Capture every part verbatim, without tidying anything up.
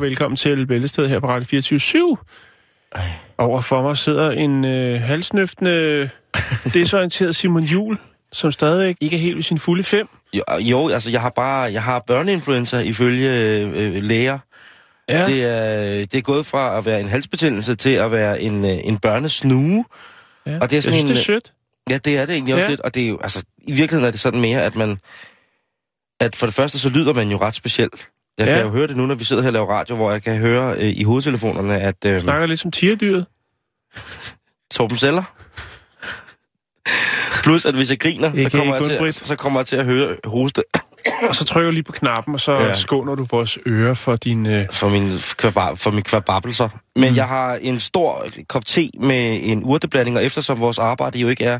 Velkommen til Bæltestedet her på Radio fireogtyve syv. Over for mig sidder en øh, halsnøftende, desorienteret Simon Jul, som stadig ikke er helt i sin fulde fem. Jo, jo altså jeg har bare jeg har børneinfluenza ifølge øh, læger. Ja. Det, er, det er gået fra at være en halsbetændelse til at være en, øh, en børnesnue. Ja. Og det er sådan jeg synes, en, det er sødt. Ja, det er det egentlig også ja. lidt. Og det er jo, altså, i virkeligheden er det sådan mere, at man... At for det første, så lyder man jo ret specielt. Jeg ja. kan jo høre det nu, når vi sidder her og laver radio, hvor jeg kan høre øh, i hovedtelefonerne, at... Øh, snakker lidt som tierdyret. Torben Zeller. Plus, at hvis jeg griner, jeg så, kommer jeg til, så kommer jeg til at høre hoste. Og så trykker jeg lige på knappen, og så ja. skåner du vores ører for din... Øh... For mine kvabar, kvababelser. Men mm. jeg har en stor kop te med en urteblanding, og eftersom vores arbejde jo ikke er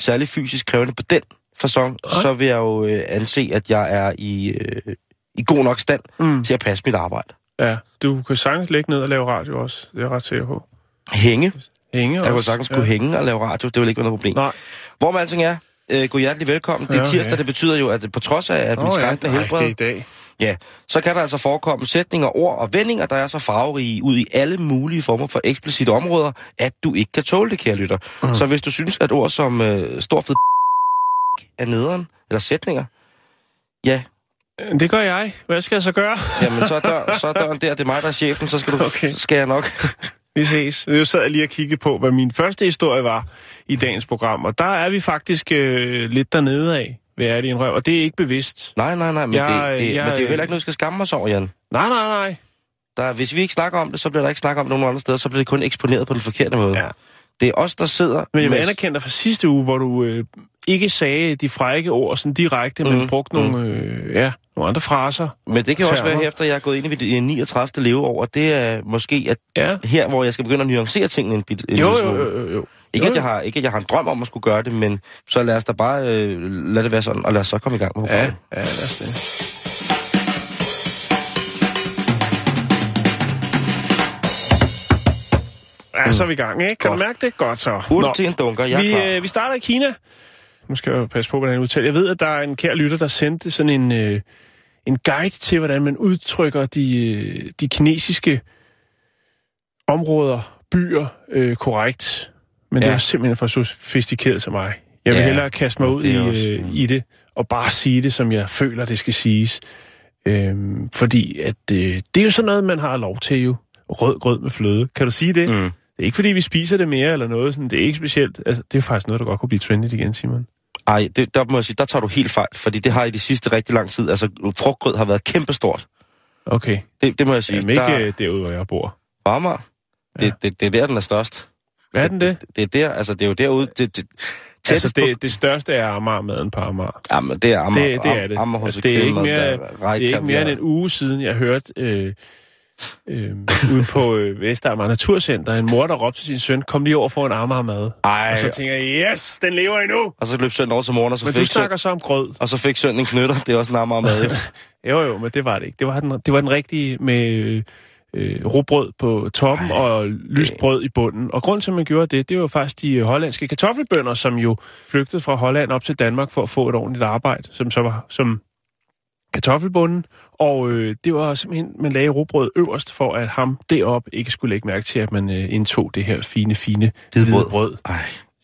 særlig fysisk krævende på den facon, okay. så vil jeg jo øh, anse, at jeg er i... Øh, i god nok stand mm. til at passe mit arbejde. Ja, du kan sagtens ligge ned og lave radio også. Det er ret sikker på. Hænge. Hænge også. Jeg kunne sagtens ja. kunne hænge og lave radio. Det ville ikke være noget problem. Nej. Hvor man alting er, øh, god hjertelig velkommen. Ja, det er tirsdag, okay. Det betyder jo, at på trods af, at oh, min skræntende ja. helbred... i dag. Ja, så kan der altså forekomme sætninger, ord og vendinger, der er så farverige ud i alle mulige former for eksplicite områder, at du ikke kan tåle det, kære lytter. Mm. Så hvis du synes, at ord som øh, stor fed er nederen, eller sætninger, ja... Det gør jeg. Hvad skal jeg så gøre? Jamen, så er, dør, så er døren der. Det er mig, der er chefen. Så skal, du, okay. skal jeg nok. Vi ses. Nu sad jeg lige og kiggede på, hvad min første historie var i dagens program. Og der er vi faktisk øh, lidt dernede af, hvad er det en røv. Og det er ikke bevidst. Nej, nej, nej. Men, jeg, det, det, jeg, men det er jo heller ikke noget, vi skal skamme os over, Jan. Nej, nej, nej. Der, hvis vi ikke snakker om det, så bliver der ikke snakket om det nogen andre steder. Så bliver det kun eksponeret på den forkerte måde. Ja. Det er os, der sidder... Men jeg vil anerkende dig fra sidste uge, hvor du øh, ikke sagde de frække ord sådan direkte, mm, men brugte mm. nogle, øh, ja, nogle andre fraser. Men det kan også være herefter, jeg er gået ind i det niogtredivte leveår, og det er måske at ja. her, hvor jeg skal begynde at nuancere tingene en bit. En jo, jo, jo, jo, jo. Ikke, at jeg har, ikke, at jeg har en drøm om at skulle gøre det, men så lad os da bare øh, lade det være sådan, og lad os så komme i gang med programmet. Ja, ja, lad os det. Ja, så er vi i gang, ikke? Kan Godt. du mærke det? Godt så. Uden til en dunker, jeg er vi, klar. Øh, vi starter i Kina. Nu skal jeg passe på, hvordan jeg udtaler. Jeg ved, at der er en kær lytter, der sendte sådan en, øh, en guide til, hvordan man udtrykker de, de kinesiske områder, byer, øh, korrekt. Men ja. det er simpelthen for sofistikeret til mig. Jeg vil ja, hellere kaste mig ud det i, også... i det, og bare sige det, som jeg føler, det skal siges. Øh, fordi at, øh, det er jo sådan noget, man har lov til jo. Rød grød med fløde. Kan du sige det? Mm. Det er ikke, fordi vi spiser det mere eller noget. Sådan. Det er ikke specielt. Altså, det er faktisk noget, der godt kunne blive trendet igen, Simon. Ej, det, der må jeg sige, der tager du helt fejl, fordi det har i de sidste rigtig lang tid, altså frugtgrød har været kæmpestort. Okay. Det, det må jeg sige. Jamen ikke der... derude, hvor jeg bor. Amager. Det, ja. det, det, det er der, den er størst. Hvad er den det? Det, det er der, altså det er jo derude. Det, det, altså det, det største er Amager-maden på Amager. Jamen det er Amager. Det, det er det. Amager, altså, det er ikke mere, der, der det er ikke mere end en uge siden, jeg hørte... Øh, Øh, ude på øh, Vestamager Naturcenter. En mor, der råbte til sin søn, kom lige over for en Amager-mad. Og så tænker jeg, yes, den lever endnu! Og så løb søn over til moren, og så men fik du snakker søn... så om grød. Og så fik søn en knytter, det er også en Amager-mad. jo jo, men det var det ikke. Det var den, det var den rigtige med øh, rugbrød på toppen Ej. og lyst brød i bunden. Og grunden til, at man gjorde det, det var faktisk de hollandske kartoffelbønder, som jo flygtede fra Holland op til Danmark for at få et ordentligt arbejde, som så var... som kartoffelbunden, og øh, det var simpelthen, man lagde rugbrød øverst, for at ham deroppe ikke skulle lægge mærke til, at man øh, indtog det her fine, fine hvidbrød, brød, Ej,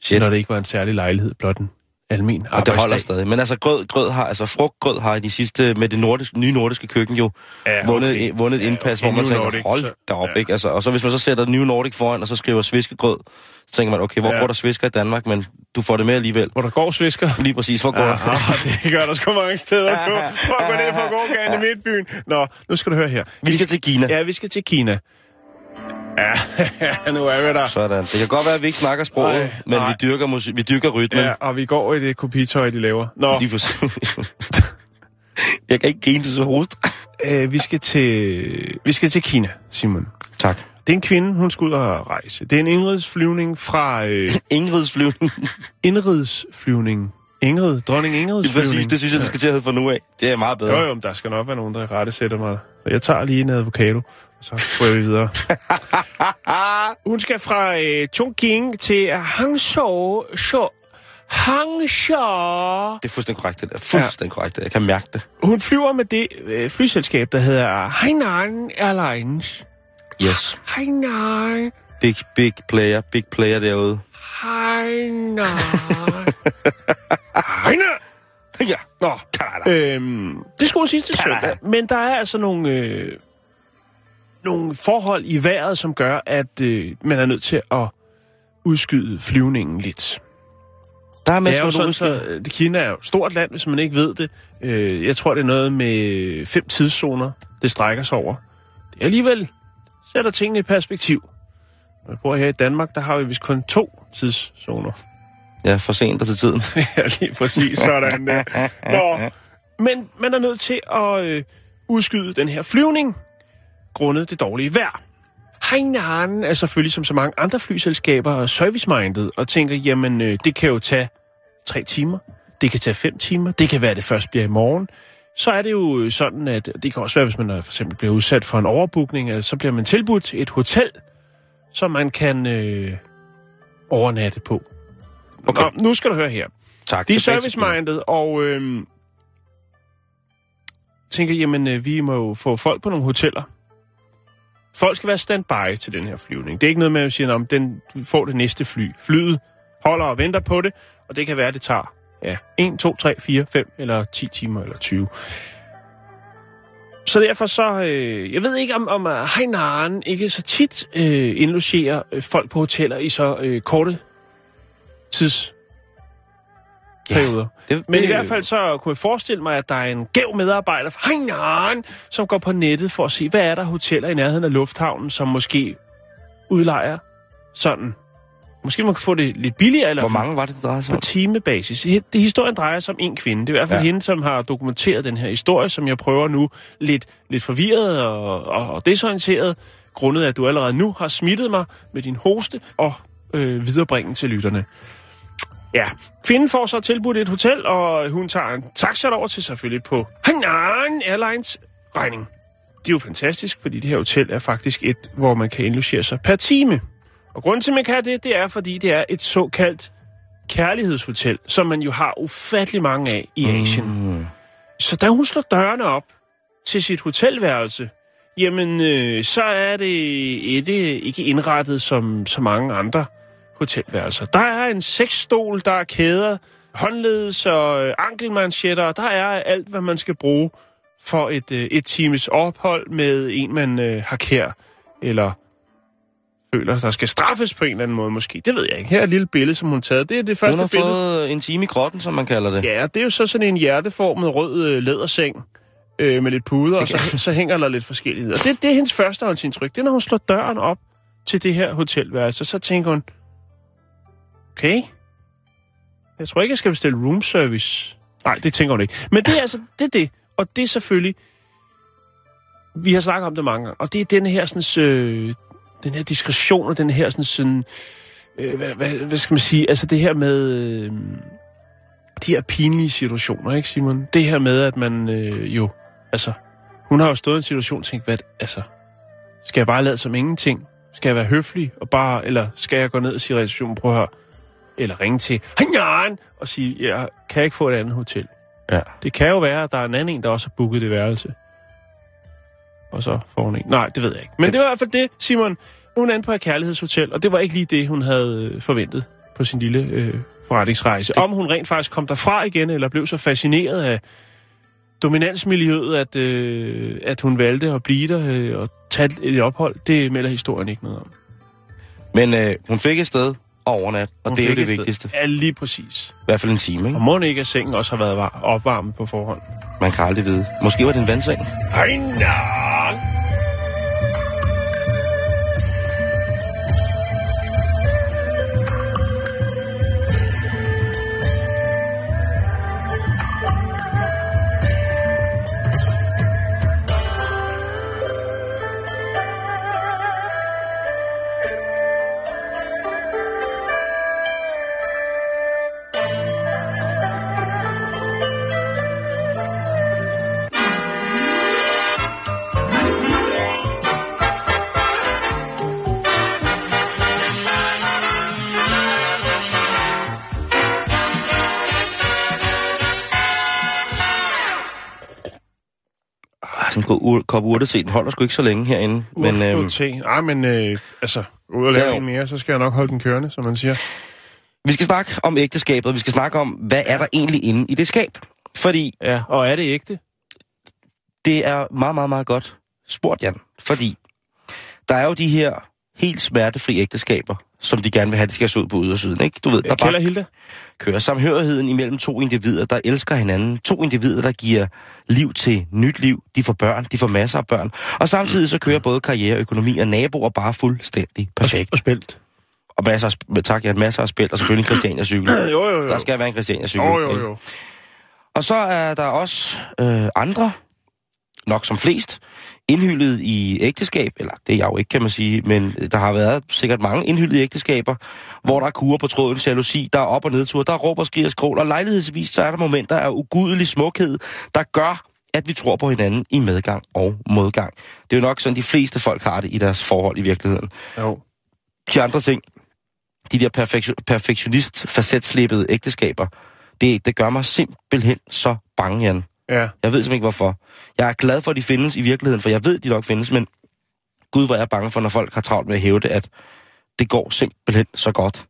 shit. når det ikke var en særlig lejlighed, blot en almen arbejdsdag. Og det holder stadig. Men altså, grød, grød har, altså frugtgrød har i de sidste, med det nordiske, nye nordiske køkken jo, ja, okay. vundet, vundet et ja, indpas, okay. hvor man New tænker, Nordic, hold da op, ja. Ikke? Altså, og så hvis man så sætter New Nordic foran, og så skriver sviskegrød, så tænker man, okay, hvor ja. går der svisker i Danmark, men du får det med alligevel. Hvor der går svisker? Lige præcis, hvor går der? Det gør der sgu mange steder på. Hvor går det for gågaden i midtbyen? Nå, nu skal du høre her. Vi, vi skal til Kina. Ja, vi skal til Kina. Ja, nu er vi der. Sådan. Det kan godt være, at vi ikke snakker sproget, nej, men nej. Vi, dyrker musik, vi dyrker rytmen. Ja, og vi går i det kopitøj, de laver. Nå. Lige jeg kan ikke grine til så host. Æh, vi, skal til, vi skal til Kina, Simon. Tak. Det er en kvinde, hun skal ud og rejse. Det er en indrigsflyvning fra... Øh... Indrigsflyvning? Indrigsflyvning. Ingrid, dronning Ingrids flyvning. Præcis, det synes jeg, det skal til at hedde fra nu af. Det er meget bedre. Jo, jo, men der skal nok være nogen, der rettesætter mig. Jeg tager lige en avocado. Så prøver vi videre. Hun skal fra øh, Chongqing til Hangzhou. Hangzhou. Det er fuldstændig korrekt, det der. Fuldstændig korrekt, det. Jeg kan mærke det. Hun flyver med det øh, flyselskab, der hedder Hainan Airlines. Yes. Hainan. Big, big player. Big player derude. Hainan. Hainan. Ja. Nå, øhm, det skulle hun sidste søndag. Men der er altså nogle... Øh, nogle forhold i vejret, som gør, at øh, man er nødt til at udskyde flyvningen lidt. Der er, er jo sådan, så, Kina er jo et stort land, hvis man ikke ved det. Øh, jeg tror, det er noget med fem tidszoner, det strækker sig over. Det alligevel sætter tingene i perspektiv. Når jeg bor her i Danmark, der har vi vist kun to tidszoner. Ja, for sent og til tiden. Ja, lige præcis sådan. Nå, men man er nødt til at øh, udskyde den her flyvning, grundet det dårlige vejr. Hainan er selvfølgelig som så mange andre flyselskaber service-minded og tænker, jamen øh, det kan jo tage tre timer, det kan tage fem timer, det kan være det først bliver i morgen. Så er det jo sådan, at det kan også være, hvis man for eksempel bliver udsat for en overbookning, altså, så bliver man tilbudt et hotel, som man kan øh, overnatte på. Okay. Nå, nu skal du høre her. Tak. De er service-minded og øh, tænker, jamen øh, vi må jo få folk på nogle hoteller. Folk skal være standby til den her flyvning. Det er ikke noget med, at man siger, at den får det næste fly. Flyet holder og venter på det, og det kan være, at det tager ja, en, to, tre, fire, fem eller ti timer eller tyve. Så derfor så... Øh, jeg ved ikke, om, om Hainan ikke så tit øh, indlogerer folk på hoteller i så øh, korte tidsperioder. Ja, det, det... Men i hvert fald så kunne jeg forestille mig, at der er en gæv medarbejder fra Hainan, som går på nettet for at se, hvad er der hoteller i nærheden af lufthavnen, som måske udlejer sådan. Måske man kan få det lidt billigere, eller hvor mange var det, der drejer sig på timebasis. Det historien drejer sig om en kvinde. Det er i hvert fald ja. hende, som har dokumenteret den her historie, som jeg prøver nu lidt, lidt forvirret og, og, og desorienteret, grundet at du allerede nu har smittet mig med din hoste og øh, viderebringen til lytterne. Ja, kvinden får så tilbudt et hotel, og hun tager en taxa over til selvfølgelig på Hainan Airlines regning. Det er jo fantastisk, fordi det her hotel er faktisk et, hvor man kan indlogere sig per time. Og grunden til, at man kan det, det er, fordi det er et såkaldt kærlighedshotel, som man jo har ufattelig mange af i Asien. Mm. Så da hun slår dørene op til sit hotelværelse, jamen, øh, så er det, er det ikke indrettet som så mange andre hotelværelser. Der er en seksstol, der er kæder, håndledes og ankelmanchetter. Der er alt, hvad man skal bruge for et, et times ophold med en, man øh, har kær, eller føler, der skal straffes på en eller anden måde måske. Det ved jeg ikke. Her er et lille billede, som hun taget. Det er det første billede. Hun har billede. Fået en time i grotten, som man kalder det. Ja, det er jo så sådan en hjerteformet rød læderseng øh, med lidt puder, og så, så hænger der lidt forskelligt. Og det, det er hendes førstehåndsindtryk. Det er, når hun slår døren op til det her hotelværelse, så tænker hun, okay. Jeg tror ikke, jeg skal bestille room service. Nej, det tænker hun ikke. Men det er altså, det er det. Og det er selvfølgelig, vi har snakket om det mange gange. Og det er den her, sådan, øh, den her diskretion, og den her, sådan, sådan øh, hvad, hvad, hvad skal man sige, altså det her med, øh, de her pinlige situationer, ikke Simon? Det her med, at man øh, jo, altså, hun har jo stået i en situation og tænkt, hvad, altså, skal jeg bare lade som ingenting? Skal jeg være høflig, og bare, eller skal jeg gå ned og sige receptionen, prøv at høre, eller ringe til Hainan og sige, ja, kan jeg ikke få et andet hotel? Ja. Det kan jo være, at der er en anden en, der også har booket det værelse. Og så får hun en. Nej, det ved jeg ikke. Men det, det var i hvert fald det, Simon. Hun er inde på et kærlighedshotel, og det var ikke lige det, hun havde forventet på sin lille øh, forretningsrejse. Det... Om hun rent faktisk kom derfra igen, eller blev så fascineret af dominansmiljøet, at, øh, at hun valgte at blive der øh, og tage et ophold, det melder historien ikke noget om. Men øh, hun fik et sted og overnat, og hun det er jo det vigtigste. Sted. Ja, lige præcis. I hvert fald en time, ikke? Og må ikke, at sengen også har været opvarmet på forhånd. Man kan aldrig vide. Måske var det en vandseng. Hej, nej! En kop urtete, den holder sgu ikke så længe herinde. Urtete? Nej, men øh, altså, ud og lave en mere, så skal jeg nok holde den kørende, som man siger. Vi skal snakke om ægteskabet, vi skal snakke om, hvad er der egentlig inde i det skab? Fordi... Ja, og er det ægte? Det er meget, meget, meget godt spurgt, Jan. Fordi der er jo de her helt smertefri ægteskaber, som de gerne vil have, det skal se ud på ydersiden, ikke? Du ved, der Kjell og Hilde kører samhørigheden imellem to individer, der elsker hinanden. To individer, der giver liv til nyt liv. De får børn, de får masser af børn. Og samtidig så kører både karriere, økonomi og naboer bare fuldstændig perfekt. Og spildt. Og masser af, tak, ja, masser af spildt, og selvfølgelig en Christiania-cykel. Jo, jo, jo. Der skal være en Christiania-cykel. Jo, jo, jo. Og så er der også øh, andre, nok som flest, indhyldet i ægteskab, eller det er jeg jo ikke, kan man sige, men der har været sikkert mange indhyldede ægteskaber, hvor der er kurer på tråden, jalousi, der er op- og nedtur, der er råb og skrig og skrål, og lejlighedsvis så er der momenter af ugudelig smukhed, der gør, at vi tror på hinanden i medgang og modgang. Det er jo nok sådan, de fleste folk har det i deres forhold i virkeligheden. Jo. De andre ting, de der perfek- perfektionist-facetslippede ægteskaber, det, det gør mig simpelthen så bange, Jan. Ja. Jeg ved simpelthen ikke, hvorfor. Jeg er glad for, at de findes i virkeligheden, for jeg ved, at de nok findes, men gud, hvor jeg er bange for, når folk har travlt med at hæve det, at det går simpelthen så godt.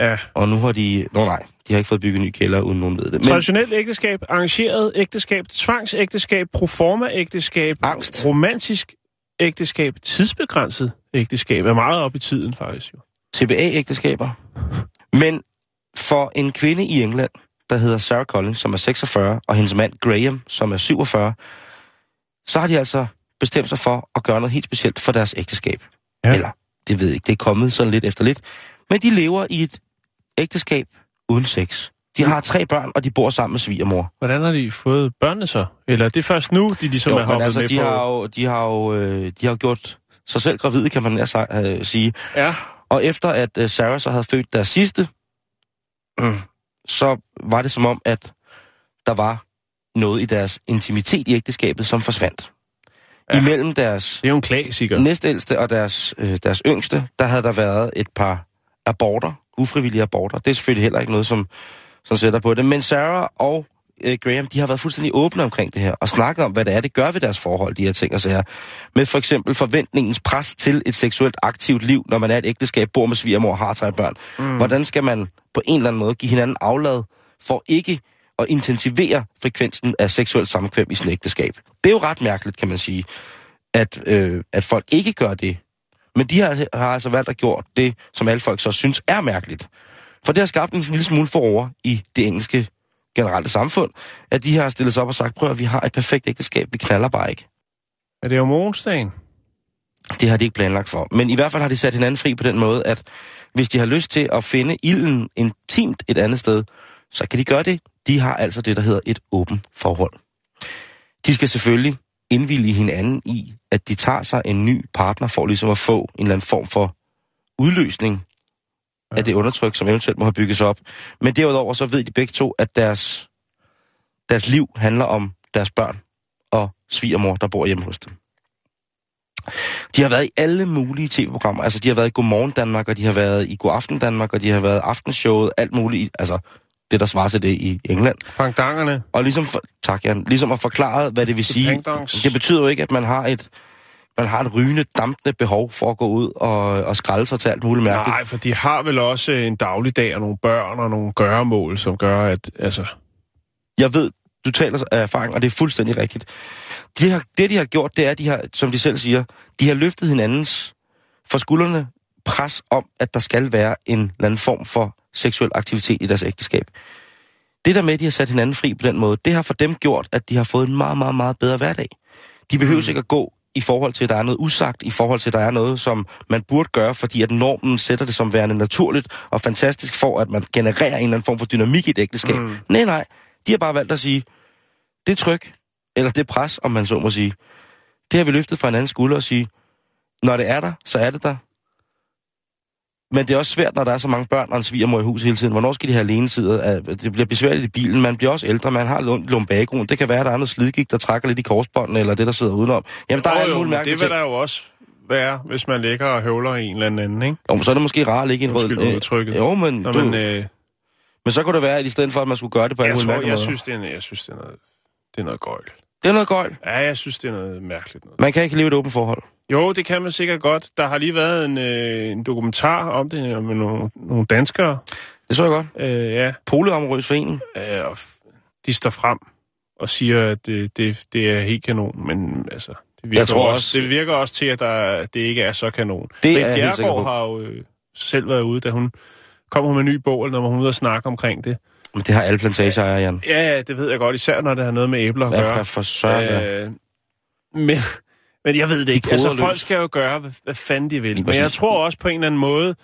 Ja. Og nu har de... Nå nej, de har ikke fået bygget nye kælder, uden nogen ved det. Men... Traditionelt ægteskab, arrangeret ægteskab, tvangsægteskab, proformaægteskab, angst, romantisk ægteskab, tidsbegrænset ægteskab, er meget op i tiden faktisk jo. T B A-ægteskaber. Men for en kvinde i England, der hedder Sarah Culling, som er seksogfyrre, og hendes mand Graham, som er syvogfyrre, så har de altså bestemt sig for at gøre noget helt specielt for deres ægteskab. Ja. Eller, det ved jeg ikke, det er kommet sådan lidt efter lidt. Men de lever i et ægteskab uden sex. De har tre børn, og de bor sammen med svigermor. Hvordan har de fået børnene så? Eller det er først nu, de ligesom jo, er hoppet altså, med de på? Har jo, de har jo øh, de har gjort sig selv gravide, kan man nær øh, sige. Ja. Og efter at øh, Sarah så havde født deres sidste... Øh, så var det som om, at der var noget i deres intimitet i ægteskabet, som forsvandt. Ja, imellem deres det er jo en klassiker. Næstældste og deres, øh, deres yngste, der havde der været et par aborter, ufrivillige aborter. Det er selvfølgelig heller ikke noget, som, som sætter på det. Men Sarah og øh, Graham, de har været fuldstændig åbne omkring det her, og snakket om, hvad det er, det gør ved deres forhold, de her ting og sager. Med for eksempel forventningens pres til et seksuelt aktivt liv, når man er et ægteskab, bor med svigermor og har tre børn. Mm. Hvordan skal man på en eller anden måde give hinanden aflad for ikke at intensivere frekvensen af seksuelt sammenkvæm i sin ægteskab. Det er jo ret mærkeligt, kan man sige, at, øh, at folk ikke gør det. Men de har, har altså valgt at gjort det, som alle folk så synes er mærkeligt. For det har skabt en lille smule forår i det engelske generelle samfund, at de har stillet sig op og sagt, prøv at vi har et perfekt ægteskab, vi knalder bare ikke. Er det om onsdagen? Det har de ikke planlagt for. Men i hvert fald har de sat hinanden fri på den måde, at hvis de har lyst til at finde ilden intimt et andet sted, så kan de gøre det. De har altså det, der hedder et åbent forhold. De skal selvfølgelig indvillige hinanden i, at de tager sig en ny partner for ligesom at få en eller anden form for udløsning af det undertryk, som eventuelt må have bygget sig op. Men derudover så ved de begge to, at deres, deres liv handler om deres børn og svigermor, der bor hjemme hos dem. De har været i alle mulige tv-programmer. Altså, de har været i Godmorgen Danmark, og de har været i Godaften Danmark, og de har været i Aftenshowet, alt muligt. Altså, det der svarer til det i England. Pangdangerne. Og ligesom, for, tak Jan, ligesom at forklare, hvad det vil sige. Pangdangs. Det betyder jo ikke, at man har et, man har et rygende, dampende behov for at gå ud og, og skralde sig til alt muligt mærkeligt. Nej, for de har vel også en dagligdag og nogle børn og nogle gøremål, som gør, at... altså. Jeg ved, du taler af erfaring, og det er fuldstændig rigtigt. De har, det, de har gjort, det er, de har, som de selv siger, de har løftet hinandens fra skuldrene pres om, at der skal være en eller anden form for seksuel aktivitet i deres ægteskab. Det der med, at de har sat hinanden fri på den måde, det har for dem gjort, at de har fået en meget, meget, meget bedre hverdag. De behøver mm. ikke at gå i forhold til, at der er noget usagt, i forhold til, at der er noget, som man burde gøre, fordi at normen sætter det som værende naturligt og fantastisk for, at man genererer en eller anden form for dynamik i et ægteskab. Mm. Nej, nej. De har bare valgt at sige, det tryk, eller det pres, om man så må sige, det har vi løftet fra en anden skulder og sige, når det er der, så er det der. Men det er også svært, når der er så mange børn og en svigermor i hus hele tiden. Hvornår skal de have alenesider? Det bliver besværligt i bilen. Man bliver også ældre. Man har lidt ondt i lumbagoen. Det kan være, at der er noget slidgigt, der trækker lidt i korsbåndene, eller det, der sidder udenom. Jamen, der oh, er en mulig mærkelig. Det vil der jo også være, hvis man ligger og høvler en eller anden, ikke? Jo, men så er det måske rart at ligge i en rød... Undskyld udtrykket. Jo, men Nå, du... Men, øh... men så kunne det være, at i stedet for, at man skulle gøre det på en mulig mærkelig måde... Jeg synes, det er, jeg synes, det er noget, det er noget gøjl. Det er noget gøjl? Ja, jeg synes, det er noget mærkeligt noget. Man kan ikke leve et åbent forhold. Jo, det kan man sikkert godt. Der har lige været en, øh, en dokumentar om det med nogle, nogle danskere. Det så jeg godt. Øh, ja. Polyamorøs forening. Øh, og f- de står frem og siger, at det, det, det er helt kanon, men altså, det virker, også, også, det virker også til, at der, det ikke er så kanon. Det er Bjerregaard har jo øh, selv været ude, da hun kom med en ny bog, eller når hun var ude og snakke omkring det. Men det har alle plantageejere, Jan. Ja, det ved jeg godt, især når det har noget med æbler at gøre. Hvad for sørger? Øh, men... Men jeg ved det de ikke. Altså, folk skal jo gøre, hvad, hvad fanden de vil. Men jeg tror også på en eller anden måde,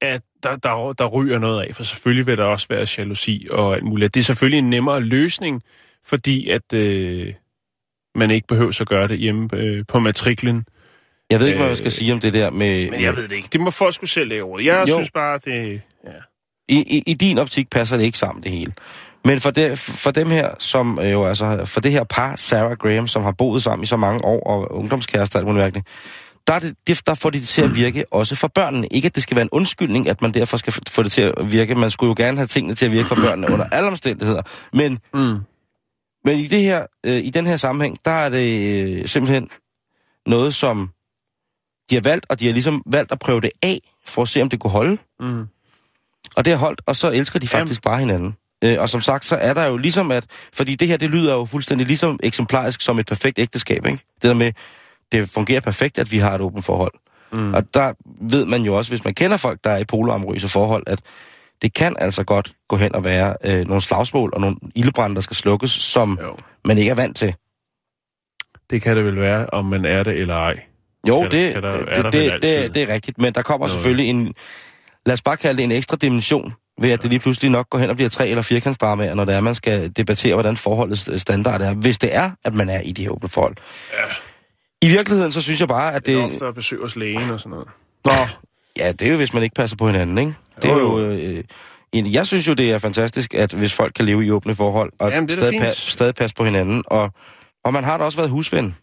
at der, der, der ryger noget af, for selvfølgelig vil der også være jalousi og alt muligt. Det er selvfølgelig en nemmere løsning, fordi at øh, man ikke behøver at gøre det hjemme øh, på matriklen. Jeg ved ikke, øh, hvad jeg skal sige om det der med... Men jeg ved det ikke. Det må folk sgu selv lave. Jeg jo. synes bare, det... Ja. I, i, I din optik passer det ikke sammen, det hele. Men for, det, for dem her, som jo altså, for det her par, Sarah Graham, som har boet sammen i så mange år, og ungdomskærester og alt muligt mærkeligt, der, det, der får det til at virke også for børnene. Ikke at det skal være en undskyldning, at man derfor skal få det til at virke. Man skulle jo gerne have tingene til at virke for børnene under alle omstændigheder. Men, mm. men i, det her, øh, i den her sammenhæng, der er det øh, simpelthen noget, som de har valgt, og de har ligesom valgt at prøve det af, for at se, om det kunne holde. Mm. Og det har holdt, og så elsker de faktisk Jamen. bare hinanden. Og som sagt, så er der jo ligesom at... Fordi det her, det lyder jo fuldstændig ligesom eksemplarisk som et perfekt ægteskab, ikke? Det der med, det fungerer perfekt, at vi har et åbent forhold. Mm. Og der ved man jo også, hvis man kender folk, der er i polyamorøse forhold, at det kan altså godt gå hen og være øh, nogle slagsmål og nogle ildebrande, der skal slukkes, som jo. man ikke er vant til. Det kan det vel være, om man er det eller ej. Jo, det, det, der, det, er det, det, det er rigtigt, men der kommer jo. selvfølgelig en... Lad os bare kalde det en ekstra dimension, ved at det lige pludselig nok går hen og bliver tre- eller firkantsdramaer, når det er, man skal debattere, hvordan forholdets standard er, hvis det er, at man er i de her åbne forhold. Ja. I virkeligheden, så synes jeg bare, at det... Det er ofte at besøge os lægen og sådan noget. Nå, ja, det er jo, hvis man ikke passer på hinanden, ikke? Det er jo... Øh, jeg synes jo, det er fantastisk, at hvis folk kan leve i åbne forhold, og Jamen, stadig, pa- stadig passe på hinanden, og, og man har da også været husven.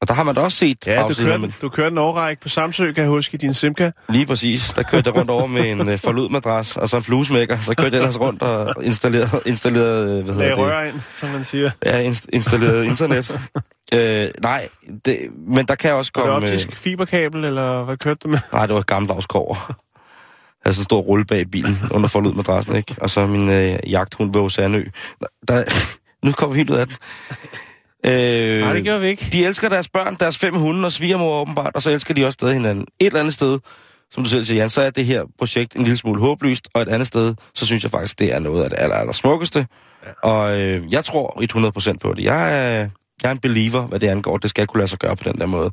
Og der har man da også set... Ja, du kørte, du kørte en årrække på Samsø, kan jeg huske, i din Simca. Lige præcis. Der kørte jeg rundt over med en øh, forlødmadras og så en fluesmækker. Så kørte jeg ellers rundt og installerede... installerede hvad hedder det? Rør ind, som man siger. Ja, inst- installerede internet. øh, nej, det, men der kan også komme... Var det optisk fiberkabel, eller hvad kørte du med? Nej, det var et gammeldags kover. Jeg havde sådan en stor rulle bag bilen under forlødmadrassen, ikke? Og så min øh, jagthund ved Oceanø. Der, nu kommer vi helt ud af den. Øh, Nej, det gjorde vi ikke. De elsker deres børn, deres fem hunde og svigermor åbenbart, og så elsker de også stadig hinanden. Et eller andet sted, som du selv siger, Jan, så er det her projekt en lille smule håbløst, og et andet sted, så synes jeg faktisk, det er noget af det aller, aller smukkeste. Ja. Og øh, jeg tror hundrede procent på det. Jeg er, jeg er en believer, hvad det angår. Det skal jeg kunne lade sig gøre på den der måde.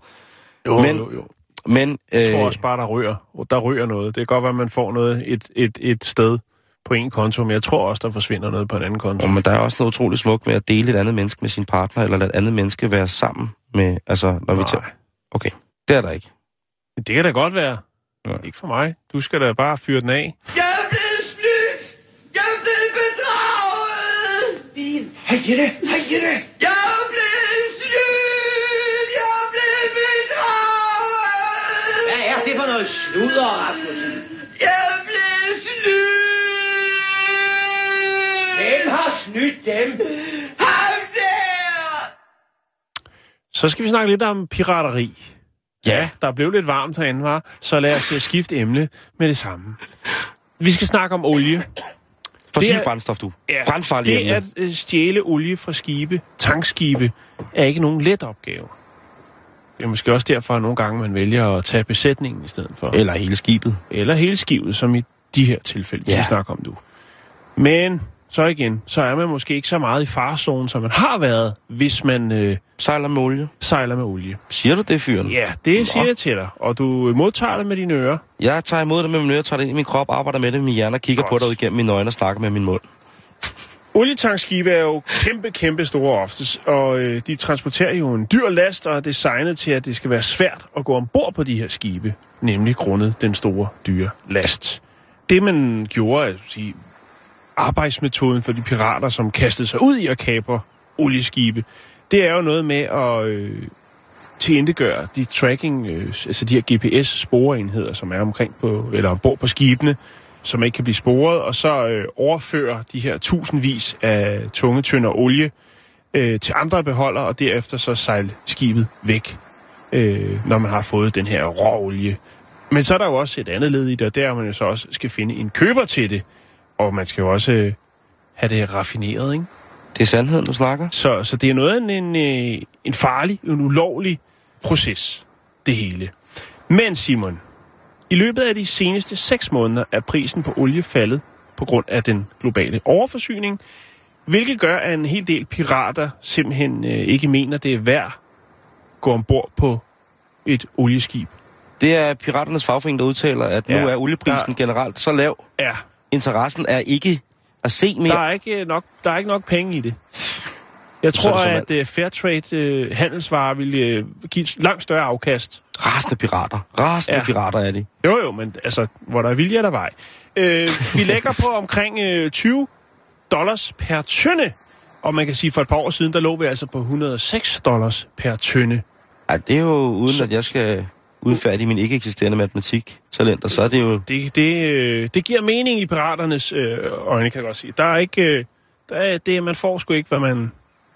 Jo, men, jo, jo. Men, øh, jeg tror også bare, der ryger. Der ryger noget. Det kan godt være, at man får noget et, et, et sted på en konto, men jeg tror også, der forsvinder noget på en anden konto. Ja, men der er også noget utroligt smukt med at dele et andet menneske med sin partner, eller lade et andet menneske være sammen med, altså, når Nej. vi tager... Okay, det er der ikke. Det kan da godt være. Nej. Ikke for mig. Du skal da bare fyre den af. Jeg er blevet snydt! Jeg er blevet bedraget! Din... Hej, Jette! Hej, Jette! Jeg er blevet snydt! Jeg er blevet bedraget! Hvad er det for noget sludder, Rasmussen? Jeg er blevet snydt! Hvem har snydt dem? Ham der! Så skal vi snakke lidt om pirateri. Ja, der blev lidt varmt herinde, var, så lad os skifte emne med det samme. Vi skal snakke om olie. Fossilt brændstof, du. Ja, brandfarlig det emne. At stjæle olie fra skibe, tankskibe, er ikke nogen let opgave. Det er måske også derfor, at nogle gange man vælger at tage besætningen i stedet for. Eller hele skibet. Eller hele skibet, som i de her tilfælde, ja. Vi snakker om nu. Men så igen, så er man måske ikke så meget i farezonen, som man har været, hvis man... Øh, sejler med olie. Sejler med olie. Siger du det, fyren? Ja, det Nå. Siger jeg til dig. Og du modtager det med dine ører. Jeg tager imod det med mine ører, tager det ind i min krop, arbejder med det med min hjerne, kigger Godt. På det ud igennem mine øjne og snakker med min mund. Olietankskibe er jo kæmpe, kæmpe store oftest, og øh, de transporterer jo en dyr last og er designet til, at det skal være svært at gå ombord på de her skibe, nemlig grundet den store, dyre last. Det, man gjorde, at sige... arbejdsmetoden for de pirater, som kastede sig ud i at kapre olieskibe, det er jo noget med at øh, tilintetgøre de tracking, øh, altså de her G P S-sporeenheder, som er omkring på, eller ombord på skibene, som ikke kan blive sporet, og så øh, overfører de her tusindvis af tunge tynder olie øh, til andre beholder, og derefter så sejler skibet væk, øh, når man har fået den her råolie. Men så er der jo også et andet led i det, og der man jo så også skal finde en køber til det. Og man skal jo også øh, have det raffineret, ikke? Det er sandheden, du snakker. Så, så det er noget af en, en, en farlig, en ulovlig proces, det hele. Men Simon, i løbet af de seneste seks måneder er prisen på olie faldet på grund af den globale overforsyning, hvilket gør, at en hel del pirater simpelthen øh, ikke mener, det er værd at gå ombord på et olieskib. Det er piraternes fagforening, der udtaler, at ja, nu er olieprisen der... generelt så lav. Ja. Interessen er ikke at se mere. Der er ikke nok, der er ikke nok penge i det. Jeg tror, at uh, Fairtrade uh, handelsvarer ville uh, give et langt større afkast. Rasende pirater. Rasende ja. Pirater er de. Jo jo, men altså, hvor der er vilje, er der vej. Uh, vi lægger på omkring uh, tyve dollars per tønde. Og man kan sige, for et par år siden, der lå vi altså på et hundrede og seks dollars per tønde. Ej, det er jo uden, så... at jeg skal... udfærdig min ikke-eksisterende matematik-talenter, så er det jo... Det, det, det giver mening i piraternes øh, øjne, kan jeg godt sige. Der er ikke... Der er det, man får sgu ikke, hvad man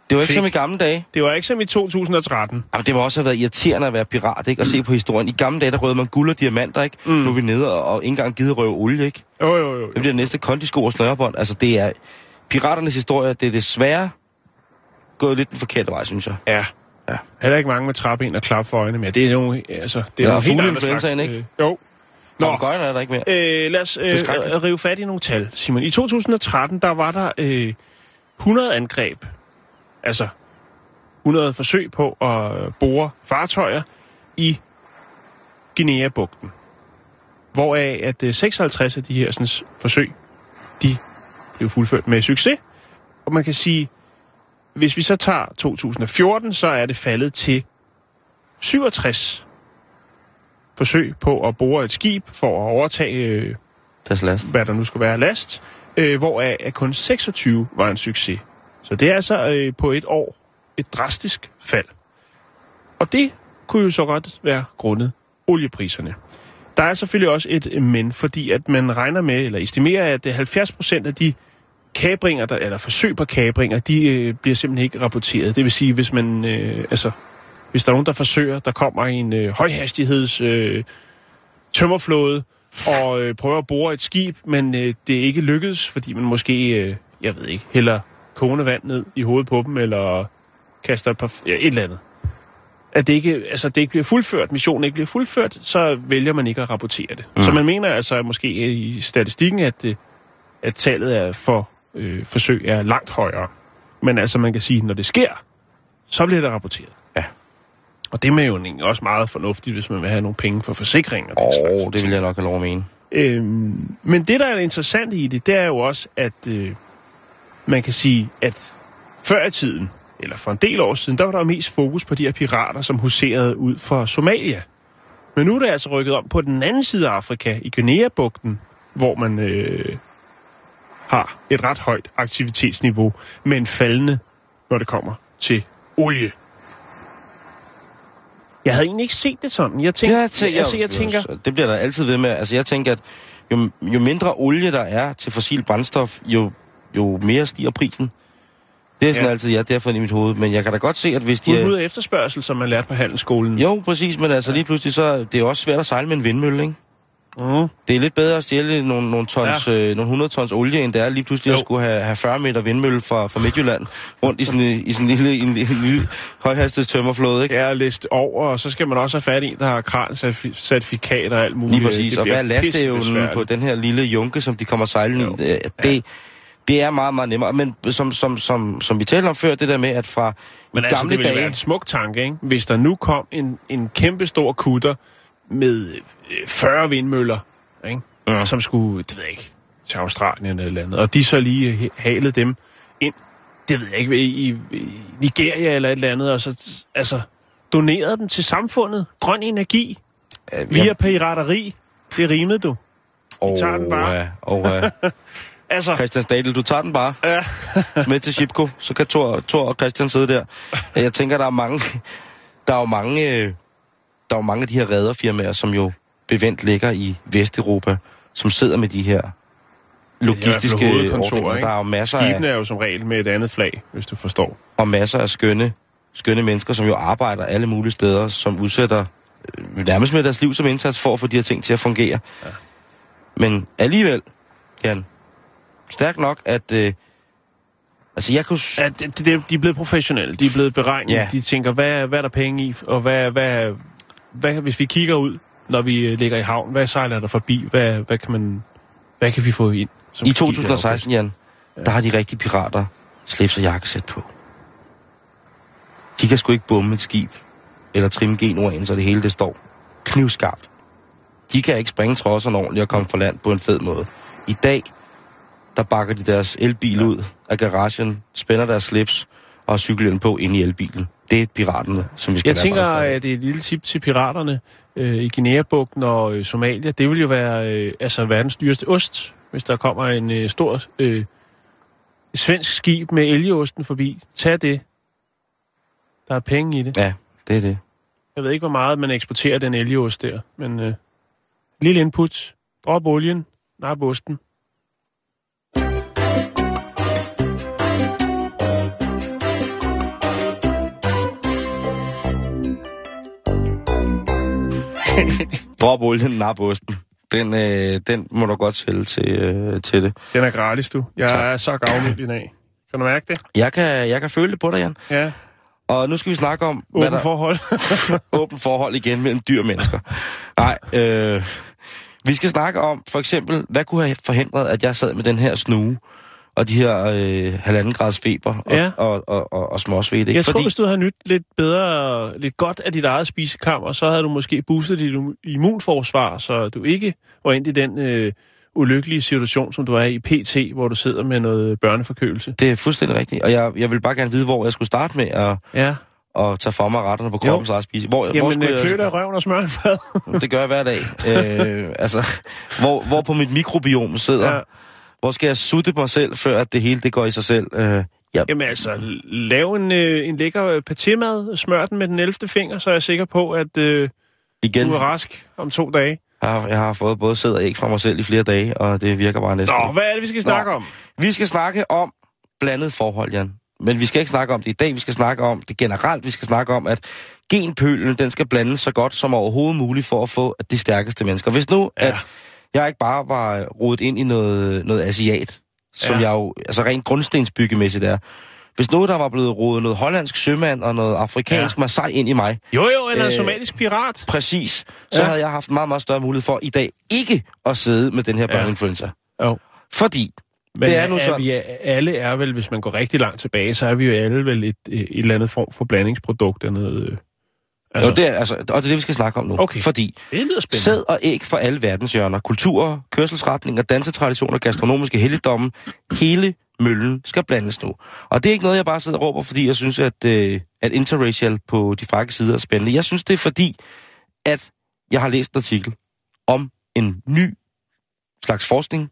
Det var fik. Ikke som i gamle dage. Det var ikke som i to tusind og tretten. Jamen, det må også have været irriterende at være pirat, ikke? Og mm. se på historien. I gamle dage, der røvede man guld og diamanter, ikke? Mm. Nu er vi nede og, og ikke engang gider røve olie, ikke? Jo, jo, jo. jo. Det bliver næste kondisko og snørebånd. Altså, det er... Piraternes historie, det er desværre gået lidt den forkerte vej, synes jeg. Ja. Ja. Heller ikke mange med trappen og klap for øjnene mere. Det er jo altså det er jo helt influenzaen, ikke? Øh, jo. Nå, gøjner er der ikke mere. Øh, lad os øh, rive fat i nogle tal, Simon. I to tusind og tretten, der var der øh, hundrede angreb. Altså hundrede forsøg på at bore fartøjer i Guinea-bugten. Hvoraf at øh, seksoghalvtreds af de her sådan, forsøg, de blev fuldført med succes. Og man kan sige... Hvis vi så tager to tusind og fjorten, så er det faldet til syvogtres forsøg på at bore et skib for at overtage, øh, deres last. Hvad der nu skulle være last, øh, hvoraf at kun seksogtyve var en succes. Så det er altså øh, på et år et drastisk fald. Og det kunne jo så godt være grundet oliepriserne. Der er selvfølgelig også et men, fordi at man regner med, eller estimerer, at halvfjerds procent af de kabringer, der, eller forsøg på kabringer, de øh, bliver simpelthen ikke rapporteret. Det vil sige, hvis man, øh, altså, hvis der er nogen, der forsøger, der kommer en øh, højhastigheds øh, tømmerflåde og øh, prøver at bore et skib, men øh, det ikke lykkedes, fordi man måske, øh, jeg ved ikke, hælder kogende vand ned i hovedet på dem, eller kaster et, par, ja, et eller andet. At det ikke, altså, det ikke bliver fuldført, missionen ikke bliver fuldført, så vælger man ikke at rapportere det. Mm. Så man mener altså måske i statistikken, at, at tallet er for Øh, forsøg er langt højere. Men altså, man kan sige, når det sker, så bliver det rapporteret. Ja. Og det er jo også meget fornuftigt, hvis man vil have nogle penge for forsikring. Åh, oh, det vil jeg nok have lov at mene. Øhm, men det, der er interessant i det, det er jo også, at øh, man kan sige, at før i tiden, eller for en del år siden, der var der mest fokus på de her pirater, som huserede ud fra Somalia. Men nu er det altså rykket om på den anden side af Afrika, i Guinea-bugten, hvor man... Øh, har et ret højt aktivitetsniveau, men faldende, når det kommer til olie. Jeg havde egentlig ikke set det sådan. Jeg tænker, jeg tænker, altså, jeg tænker det bliver der altid ved med. Altså, jeg tænker, at jo, jo mindre olie der er til fossil brændstof, jo, jo mere stiger prisen. Det er sådan ja. altid, jeg ja, derfor i mit hoved, men jeg kan da godt se, at hvis de... Udbud og efterspørgsel, som man lærte på handelsskolen. Jo, præcis, men altså ja. lige pludselig, så det er også svært at sejle med en vindmølle, ikke? Uh-huh. Det er lidt bedre at stjæle nogle, nogle, tons, ja. øh, nogle hundrede tons olie, end det er lige pludselig jo. at skulle have, have fyrre meter vindmølle fra, fra Midtjylland rundt i sådan en, i sådan en lille, en, en lille højhastigheds tømmerflåde, ikke? Ja, list over, og så skal man også have fat i, der har krancertifikater og alt muligt. Lige præcis, det og hvad er lasteevnen på den her lille junke, som de kommer sejlende i? Det... Ja. Det er meget, meget nemmere, men som, som, som, som vi talte om før, det der med, at fra men altså, gamle dage... Men altså, det ville være en smuk tanke, ikke? Hvis der nu kom en, en kæmpe stor kutter med fyrre vindmøller, ikke? Ja. Som skulle, det ved jeg ikke, til Australien eller andet, og de så lige halede dem ind, det ved jeg ikke, i, i Nigeria eller et eller andet, og så altså, donerede dem til samfundet, grøn energi, ja, via jamen. pirateri, det rimede du. Oh, I tager den bare. Oh, uh, oh, uh. Altså. Christian Stadel, du tager den bare ja. med til Shipko, så kan Thor, Thor og Christian sidde der. Jeg tænker, der er mange, der er jo mange, der er jo mange af de her rederfirmaer, som jo bevendt ligger i Vesteuropa, som sidder med de her logistiske ordninger. Der er jo masser af skibene er jo som regel med et andet flag, hvis du forstår. Og masser af skønne, skønne mennesker, som jo arbejder alle mulige steder, som udsætter nærmest med deres liv som indsats for at få de her ting til at fungere. Ja. Men alligevel, Jan. Stærkt nok, at... Øh, altså, jeg kunne... S- at, de, de, de er blevet professionelle. De er blevet beregnet. Ja. De tænker, hvad, hvad er der penge i? Og hvad, hvad, hvad, hvis vi kigger ud, når vi ligger i havn, hvad sejler der forbi? Hvad, hvad, kan, man, hvad kan vi få ind? I to tusind og seksten, Jan, ja. der har de rigtige pirater slips og jakkesæt på. De kan sgu ikke bombe et skib, eller trimme genoaen, så det hele det står knivskarpt. De kan ikke springe trodserne ordentligt og komme fra land på en fed måde. I dag... der bakker de deres elbil ud af garagen, spænder deres slips og har cykelhjelm på inde i elbilen. Det er piraterne, som vi skal Jeg tænker, at det er et lille tip til piraterne øh, i Guinea-bugten og øh, Somalia. Det vil jo være øh, altså verdens dyreste ost, hvis der kommer en øh, stor øh, svensk skib med elgeosten forbi. Tag det. Der er penge i det. Ja, det er det. Jeg ved ikke, hvor meget man eksporterer den elgeost der, men øh, lille input. Drop olien. Nap osten. Drop olien, nap osten. Den, øh, den må du godt sælge til, øh, til det. Den er gratis, du. Jeg tak. er så gavmild i dag. Kan du mærke det? Jeg kan, jeg kan føle det på dig, Jan. Ja. Og nu skal vi snakke om... Åben der... forhold. Åben forhold igen mellem dyr og mennesker. Nej, øh, vi skal snakke om, for eksempel, hvad kunne have forhindret, at jeg sad med den her snue, og de her øh, halvanden grads feber og, ja. og, og, og, og småsved. Jeg tror, Fordi... hvis du havde nyt lidt bedre, lidt godt af dit eget spisekammer, så havde du måske boostet dit immunforsvar, så du ikke var ind i den øh, ulykkelige situation, som du er i P T, hvor du sidder med noget børneforkølelse. Det er fuldstændig rigtigt, og jeg, jeg vil bare gerne vide, hvor jeg skulle starte med at, ja. at tage for mig retterne på kroppen, så jeg spise. Hvor, Jamen, hvor skulle jeg... kløt af røven og smøren mad. Det gør jeg hver dag. øh, altså, hvor, hvor på mit mikrobiom sidder... Ja. Hvor skal jeg sutte mig selv, før at det hele det går i sig selv? Øh, ja. Jamen altså, lave en, øh, en lækker patémad, smør den med den ellevte finger, så er jeg sikker på, at øh, Igen. du er rask om to dage. Jeg har, jeg har fået både sæd og æg fra mig selv i flere dage, og det virker bare næsten. Nå, hvad er det, vi skal snakke Nå. om? Vi skal snakke om blandet forhold, Jan. Men vi skal ikke snakke om det i dag, vi skal snakke om det generelt. Vi skal snakke om, at genpølen, den skal blandes så godt som overhovedet muligt for at få de stærkeste mennesker. Hvis nu... Ja. At jeg ikke bare var rodet ind i noget, noget asiat, som ja. jeg jo, altså rent grundstensbyggemæssigt er. Hvis noget, der var blevet rodet noget hollandsk sømand og noget afrikansk ja. Masai ind i mig. Jo jo, eller øh, somalisk pirat. Præcis. Så ja. havde jeg haft meget, meget større mulighed for i dag ikke at sidde med den her børneinfluencer. Ja. Jo. Fordi, Men det er nu sådan... Er alle er vel, hvis man går rigtig langt tilbage, så er vi jo alle vel et, et eller andet form for blandingsprodukt eller noget... Altså. Jo, det er, altså, og det er det, vi skal snakke om nu. Okay. Fordi sæd og æg fra alle verdenshjørner, kulturer, kørselsretninger, dansetraditioner, gastronomiske helligdomme, hele møllen skal blandes nu. Og det er ikke noget, jeg bare sidder og råber, fordi jeg synes, at, øh, at interracial på de frække sider er spændende. Jeg synes, det er fordi, at jeg har læst en artikel om en ny slags forskning.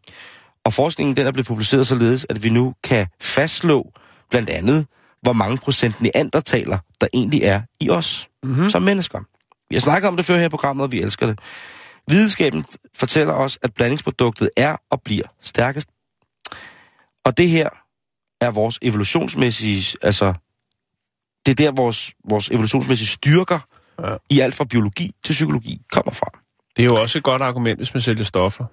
Og forskningen den er blevet publiceret således, at vi nu kan fastslå blandt andet, hvor mange procent neandertaler, der egentlig er i os mm-hmm. som mennesker. Vi har snakket om det før her i programmet, og vi elsker det. Videnskaben fortæller os, at blandingsproduktet er og bliver stærkest. Og det her er vores evolutionsmæssige, altså, det er der vores, vores evolutionsmæssige styrker ja. i alt fra biologi til psykologi kommer fra. Det er jo også et godt argument, hvis man sælger stoffer.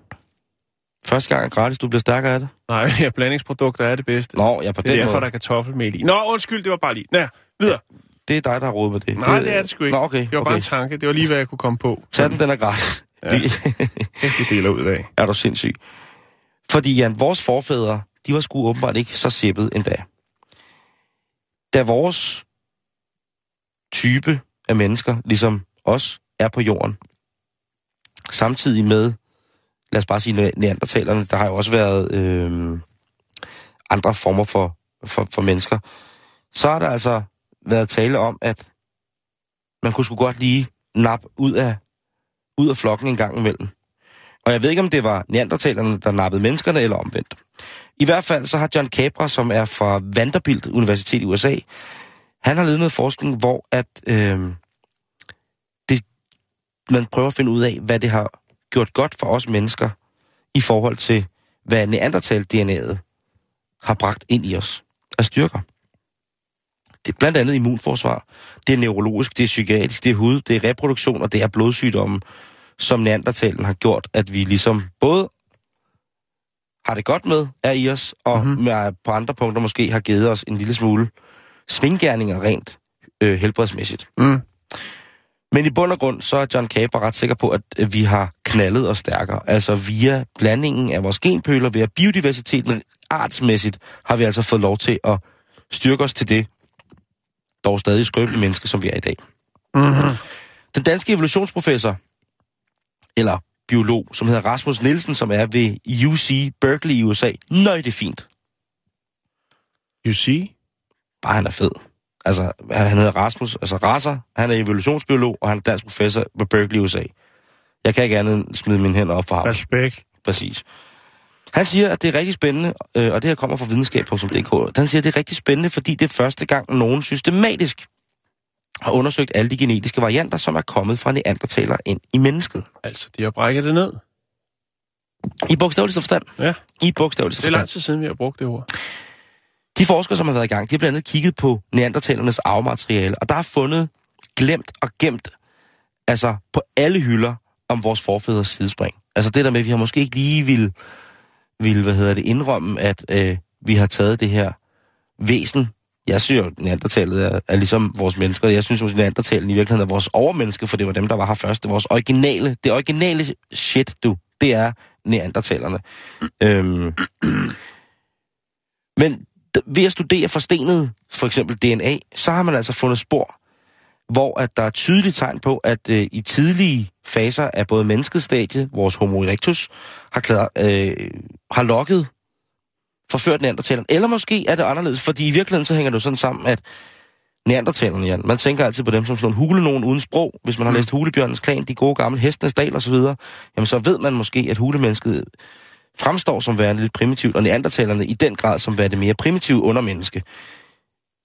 Første gang er gratis, du bliver stærkere af det. Nej, ja, blandingsprodukter er det bedste. Nå, ja, på det den er derfor, måde. Der er kartoffelmel i. Nå, undskyld, det var bare lige. Nå, videre. Ja, det er dig, der har råd med det. Nej, det, det er det sgu ikke. Nå, okay, det var okay. Bare en tanke. Det var lige, hvad jeg kunne komme på. Tag den, den er gratis. Ja, det deler ud af. Er du sindssyg? Fordi Jan, vores forfædre, de var sgu åbenbart ikke så sippet endda. Da vores type af mennesker, ligesom os, er på jorden, samtidig med, lad os bare sige, neandertalerne, der har jo også været øh, andre former for, for, for mennesker, så har der altså været tale om, at man kunne sgu godt lige nappe ud af, ud af flokken en gang imellem. Og jeg ved ikke, om det var neandertalerne, der nappede menneskerne, eller omvendt. I hvert fald så har John Capra, som er fra Vanderbilt Universitet i U S A, han har ledet noget forskning, hvor at, øh, det, man prøver at finde ud af, hvad det har gjort godt for os mennesker, i forhold til, hvad neandertal-D N A'et har bragt ind i os af styrker. Det er blandt andet immunforsvar, det er neurologisk, det er psykiatrisk, det er hud, det er reproduktion, og det er blodsygdomme, som neandertalen har gjort, at vi ligesom både har det godt med, er i os, og mm-hmm. med, på andre punkter måske har givet os en lille smule svingerninger rent øh, helbredsmæssigt. Mm. Men i bund og grund, så er John Capra ret sikker på, at vi har knaldet os stærkere. Altså via blandingen af vores genpøler, via biodiversiteten, artsmæssigt, har vi altså fået lov til at styrke os til det, dog stadig skrøbelige mennesker, som vi er i dag. Mm-hmm. Den danske evolutionsprofessor, eller biolog, som hedder Rasmus Nielsen, som er ved U C Berkeley i U S A. Nøj, det er fint. U C? Bare han er fed. Altså, han hedder Rasmus, altså Rasser, han er evolutionsbiolog, og han er dansk professor ved Berkeley i U S A. Jeg kan ikke andet end smide mine hænder op for ham. Respekt. Præcis. Han siger, at det er rigtig spændende, og det her kommer fra videnskab punktum d k. Han siger, at det er rigtig spændende, fordi det er første gang, nogen systematisk har undersøgt alle de genetiske varianter, som er kommet fra neandertaler ind i mennesket. Altså, de har brækket det ned? I bogstaveligste forstand. Ja. I bogstaveligste forstand. Det er lang tid siden, vi har brugt det ord. De forskere, som har været i gang, de har blandt andet kigget på neandertalernes arvemateriale, og der er fundet glemt og gemt, altså på alle hylder, om vores forfædres sidespring. Altså det der med, at vi har måske ikke lige ville, ville hvad hedder det, indrømme, at øh, vi har taget det her væsen. Jeg synes jo, at neandertalet er, er ligesom vores mennesker. Jeg synes jo, at neandertalen i virkeligheden er vores overmenneske, for det var dem, der var her først. Det vores originale, det originale shit, du, det er neandertalerne. øhm. Men ved at studere forstenet, for eksempel D N A, så har man altså fundet spor, hvor at der er tydelige tegn på, at øh, i tidlige faser af både menneskets stadie, vores homo erectus, har, klar, øh, har lokket, forført neandertalerne. Eller måske er det anderledes, fordi i virkeligheden så hænger det jo sådan sammen, at neandertalerne, Jan, man tænker altid på dem som sådan en hulenogen uden sprog. Hvis man har mm. læst Hulebjørnens Klan, de gode gamle hestenes dal og så videre, jamen så ved man måske, at hulemennesket fremstår som værende lidt primitivt, og neandertalerne i den grad som værende mere primitive undermenneske.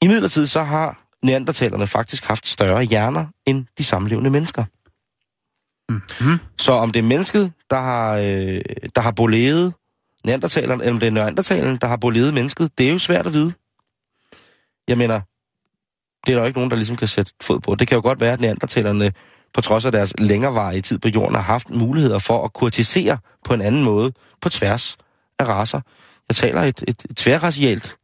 I midlertid så har neandertalerne faktisk haft større hjerner end de samlevende mennesker. Mm. Så om det er mennesket, der har, øh, der har bolevet neandertaleren, eller om det er neandertaleren, der har bolevet mennesket, det er jo svært at vide. Jeg mener, det er der jo ikke nogen, der ligesom kan sætte fod på. Det kan jo godt være, at neandertalerne, på trods af deres længerevarige tid på jorden, har haft muligheder for at kurtisere på en anden måde, på tværs af racer. Jeg taler et, et, et tværracialt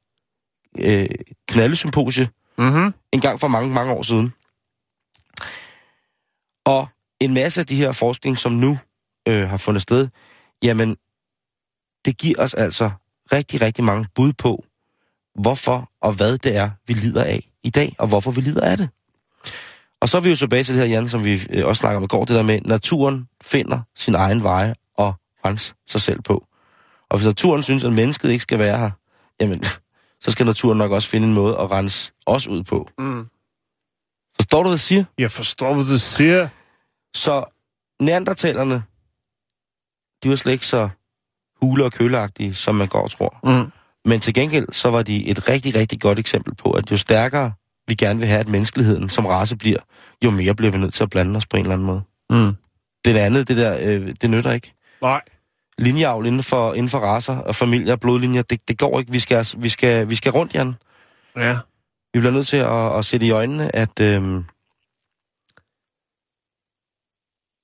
øh, knaldesymposie, mm-hmm. en gang for mange, mange år siden. Og en masse af de her forskning, som nu øh, har fundet sted, jamen, det giver os altså rigtig, rigtig mange bud på, hvorfor og hvad det er, vi lider af i dag, og hvorfor vi lider af det. Og så er vi jo tilbage til det her, Jan, som vi også snakker om i går, det der med, naturen finder sin egen veje og renser sig selv på. Og hvis naturen synes, at mennesket ikke skal være her, jamen, så skal naturen nok også finde en måde at rense os ud på. Mm. Forstår du, hvad jeg siger? Jeg forstår, hvad du siger. Så neandertalerne, de var slet ikke så hule og køleagtige, som man går og tror. Mm. Men til gengæld, så var de et rigtig, rigtig godt eksempel på, at jo stærkere vi gerne vil have, at menneskeligheden som race bliver, jo mere bliver vi nødt til at blande os på en eller anden måde. Mm. Det andet, det der, øh, det nytter ikke. Nej. linjeavl inden for, inden for raser og familier og blodlinjer. Det, det går ikke. Vi skal, vi skal, vi skal rundt, Jan. Ja. Vi bliver nødt til at, at sætte i øjnene, at, øhm,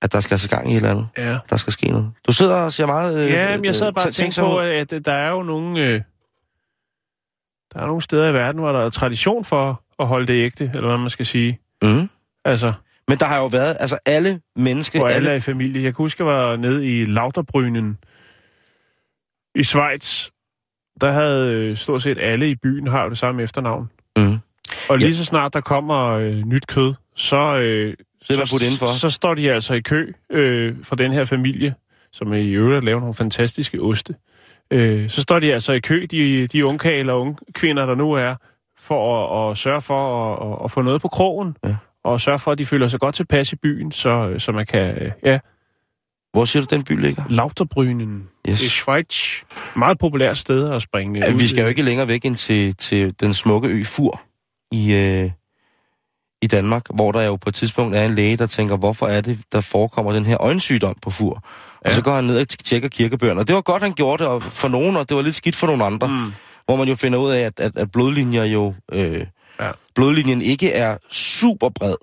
at der skal altså gang i et eller andet. Ja. Der skal ske noget. Du sidder og ser meget... Øh, ja, men jeg sad bare og tænkte på, at der er jo nogle... Øh, der er nogle steder i verden, hvor der er tradition for at holde det ægte, eller hvad man skal sige. Mm. Altså... Men der har jo været, altså alle mennesker... Hvor alle, alle er i familie. Jeg kan huske, jeg var nede i Lauterbrunnen i Schweiz. Der havde øh, stort set alle i byen har jo det samme efternavn. Mm. Og lige ja. Så snart der kommer øh, nyt kød, så, øh, det så, så, så står de altså i kø øh, for den her familie, som i øvrigt laver nogle fantastiske oste. Øh, så står de altså i kø, de, de ungkaler og unge kvinder, der nu er, for at, at sørge for at, at, at få noget på krogen. Ja. Og sørge for, at de føler sig godt tilpas i byen, så, så man kan... Ja. Hvor siger du, den by ligger? Lauterbrunnen. Yes. I Schweiz. Meget populært sted at springe ja, ud. Vi skal jo ikke længere væk end til, til den smukke ø Fur i, øh, i Danmark, hvor der jo på et tidspunkt er en læge, der tænker, hvorfor er det, der forekommer den her øjensygdom på Fur? Ja. Og så går han ned og tjekker kirkebøgerne. Og det var godt, han gjorde det for nogen, og det var lidt skidt for nogle andre. Mm. Hvor man jo finder ud af, at, at, at blodlinjer jo... Øh, Ja. Blodlinjen ikke er super bred,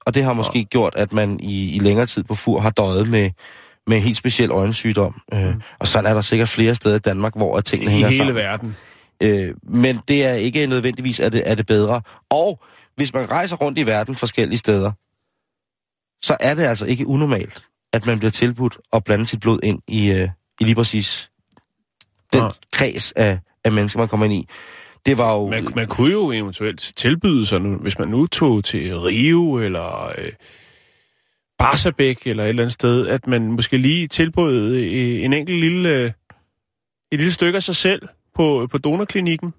og det har måske ja. gjort, at man i, i længere tid på Fur har døjet med, med en helt speciel øjensygdom. Mm. Øh, og sådan er der sikkert flere steder i Danmark, hvor tingene hænger sammen. I hele verden. Øh, men det er ikke nødvendigvis, at det er det bedre. Og hvis man rejser rundt i verden forskellige steder, så er det altså ikke unormalt, at man bliver tilbudt at blande sit blod ind i, øh, i lige præcis den ja. kreds af, af mennesker, man kommer ind i. Det var jo... man, man kunne jo eventuelt tilbyde sig, nu, hvis man nu tog til Rio eller øh, Barsabæk eller et eller andet sted, at man måske lige tilbød øh, en enkelt lille, øh, et lille stykke af sig selv på, øh, på donorklinikken.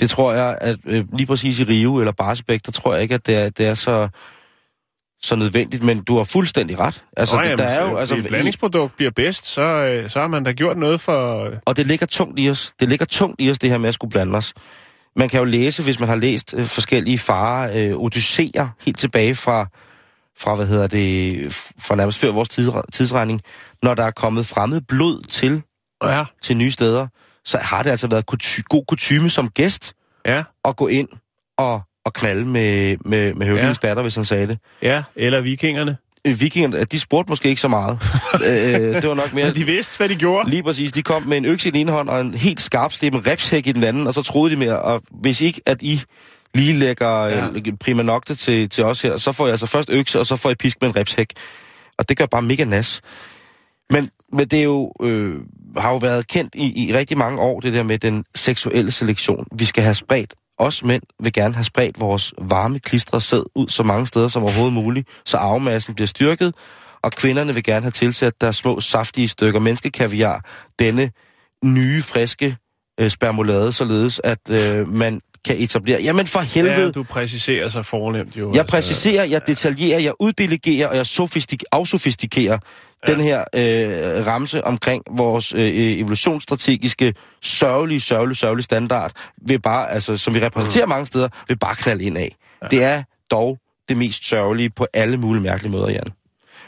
Det tror jeg, at øh, lige præcis i Rio eller Barsabæk, der tror jeg ikke, at det er, det er så, så nødvendigt, men du har fuldstændig ret. Altså, Nå, det, jamen, der er jo, altså, et blandingsprodukt bliver bedst, så, øh, så har man da gjort noget for... Og det ligger tungt i os. Det ligger tungt i os, det her med at skulle blande os. Man kan jo læse, hvis man har læst øh, forskellige farer, øh, odysseer, helt tilbage fra, fra, hvad hedder det, fra nærmest før vores tidsregning, når der er kommet fremmed blod til, ja. til nye steder, så har det altså været kuty- god kutyme som gæst ja. at gå ind og... og knalde med, med, med høvdingens ja. datter, hvis han sagde det. Ja, eller vikingerne. Vikingerne, de spurgte måske ikke så meget. øh, det var nok mere... Men de vidste, hvad de gjorde. Lige præcis. De kom med en økse i den ene hånd og en helt skarp slippen repshæk i den anden, og så troede de mere, og hvis ikke, at I lige lægger ja. prima nocte til, til os her, så får jeg altså først økse, og så får jeg pisk med en repshæk. Og det gør bare mega nas. Men, men det er jo, øh, har jo været kendt i, i rigtig mange år, det der med den seksuelle selektion. Vi skal have spredt. Os mænd vil gerne have spredt vores varme klistrede sæd ud så mange steder som overhovedet muligt, så arvemassen bliver styrket, og kvinderne vil gerne have tilsat deres små, saftige stykker menneskekaviar, denne nye, friske øh, spermolade, således at øh, man kan etablere... Jamen for helvede... Ja, du præciserer så fornemt jo. Jeg altså, præciserer, jeg ja. detaljerer, jeg uddelegerer, og jeg sofistik- afsofistikerer ja. den her øh, ramse omkring vores øh, evolutionsstrategiske, sørgelige, sørgelige, sørgelige standard, ved bare, altså, som vi repræsenterer mm. mange steder, ved bare knalde ind af. Ja. Det er dog det mest sørgelige på alle mulige mærkelige måder, Jan.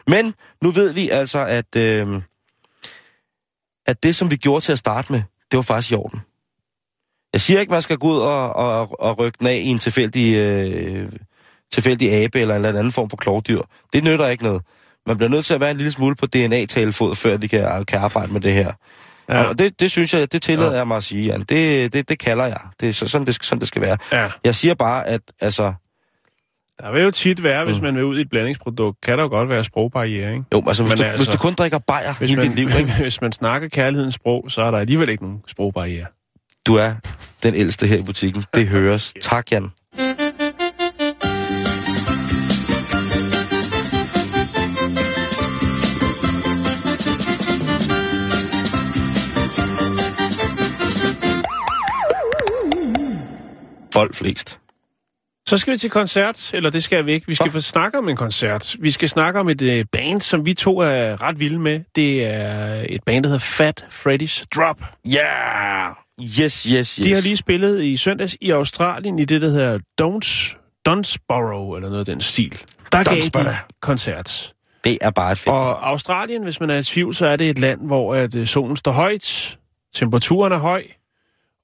Men nu ved vi altså, at, øh, at det, som vi gjorde til at starte med, det var faktisk i orden. Jeg siger ikke, man skal gå ud og, og, og rykke den af i en tilfældig, øh, tilfældig abe eller en eller anden form for klovdyr. Det nytter ikke noget. Man bliver nødt til at være en lille smule på D N A-talefod, før vi kan, kan arbejde med det her. Ja. Og det, det synes jeg, det tillader ja. jeg mig at sige, Jan. Det, det, det kalder jeg. Det er sådan, det, sådan, det skal være. Ja. Jeg siger bare, at altså... Der vil jo tit være, hvis mm. man vil ud i et blandingsprodukt, kan der jo godt være sprogbarriere, ikke? Jo, altså hvis, du, altså hvis du kun drikker bajer hele man, dit liv, ikke? Hvis man snakker kærlighedens sprog, så er der alligevel ikke nogen sprogbarriere. Du er den ældste her i butikken. Det høres. Tak, Jan. Folk flest. Så skal vi til koncert, eller det skal vi ikke. Vi skal få snakke om en koncert. Vi skal snakke om et øh, band, som vi to er ret vilde med. Det er et band, der hedder Fat Freddy's Drop. Ja! Yeah! Yes, yes, yes. De har lige spillet i søndags i Australien i det, der hedder Dunsborough, eller noget af den stil. Der gav de koncert. Det er bare et fedt. Og Australien, hvis man er i tvivl, så er det et land, hvor at solen står højt, temperaturen er høj,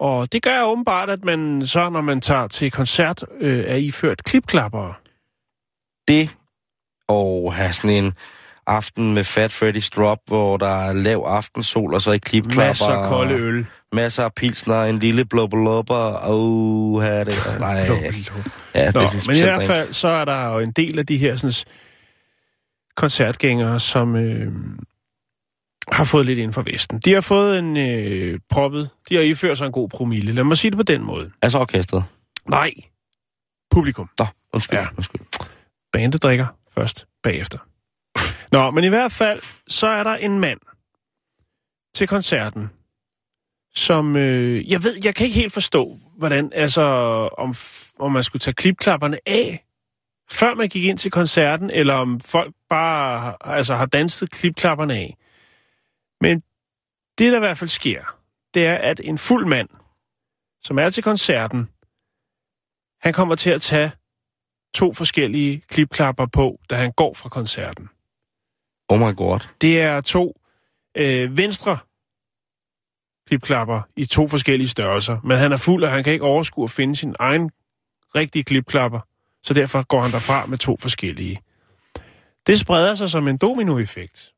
og det gør åbenbart, at man så, når man tager til koncert, øh, er iført klipklappere. Det og have sådan en aften med Fat Freddy's Drop, hvor der er lav aftensol og så i klipklapper. Masser af kolde øl. Masser af pilsner, en lille blubberlubber. Åh, her er det. Nej. Ja, det Nå, er men i hvert fald, så er der jo en del af de her sådan, koncertgængere, som øh, har fået lidt inden for Vesten. De har fået en øh, proppet. De har iført sig en god promille. Lad mig sige det på den måde. Altså orkestret? Nej. Publikum. Nå, undskyld. Ja. undskyld. Bandet drikker først bagefter. Nå, men i hvert fald, så er der en mand til koncerten, som, øh, jeg ved, jeg kan ikke helt forstå, hvordan, altså, om, om man skulle tage klipklapperne af, før man gik ind til koncerten, eller om folk bare, altså, har danset klipklapperne af. Men det, der i hvert fald sker, det er, at en fuld mand, som er til koncerten, han kommer til at tage to forskellige klipklapper på, da han går fra koncerten. Oh my god. Det er to øh, venstre klipklapper i to forskellige størrelser. Men han er fuld, og han kan ikke overskue at finde sin egen rigtige klipklapper. Så derfor går han derfra med to forskellige. Det spreder sig som en dominoeffekt.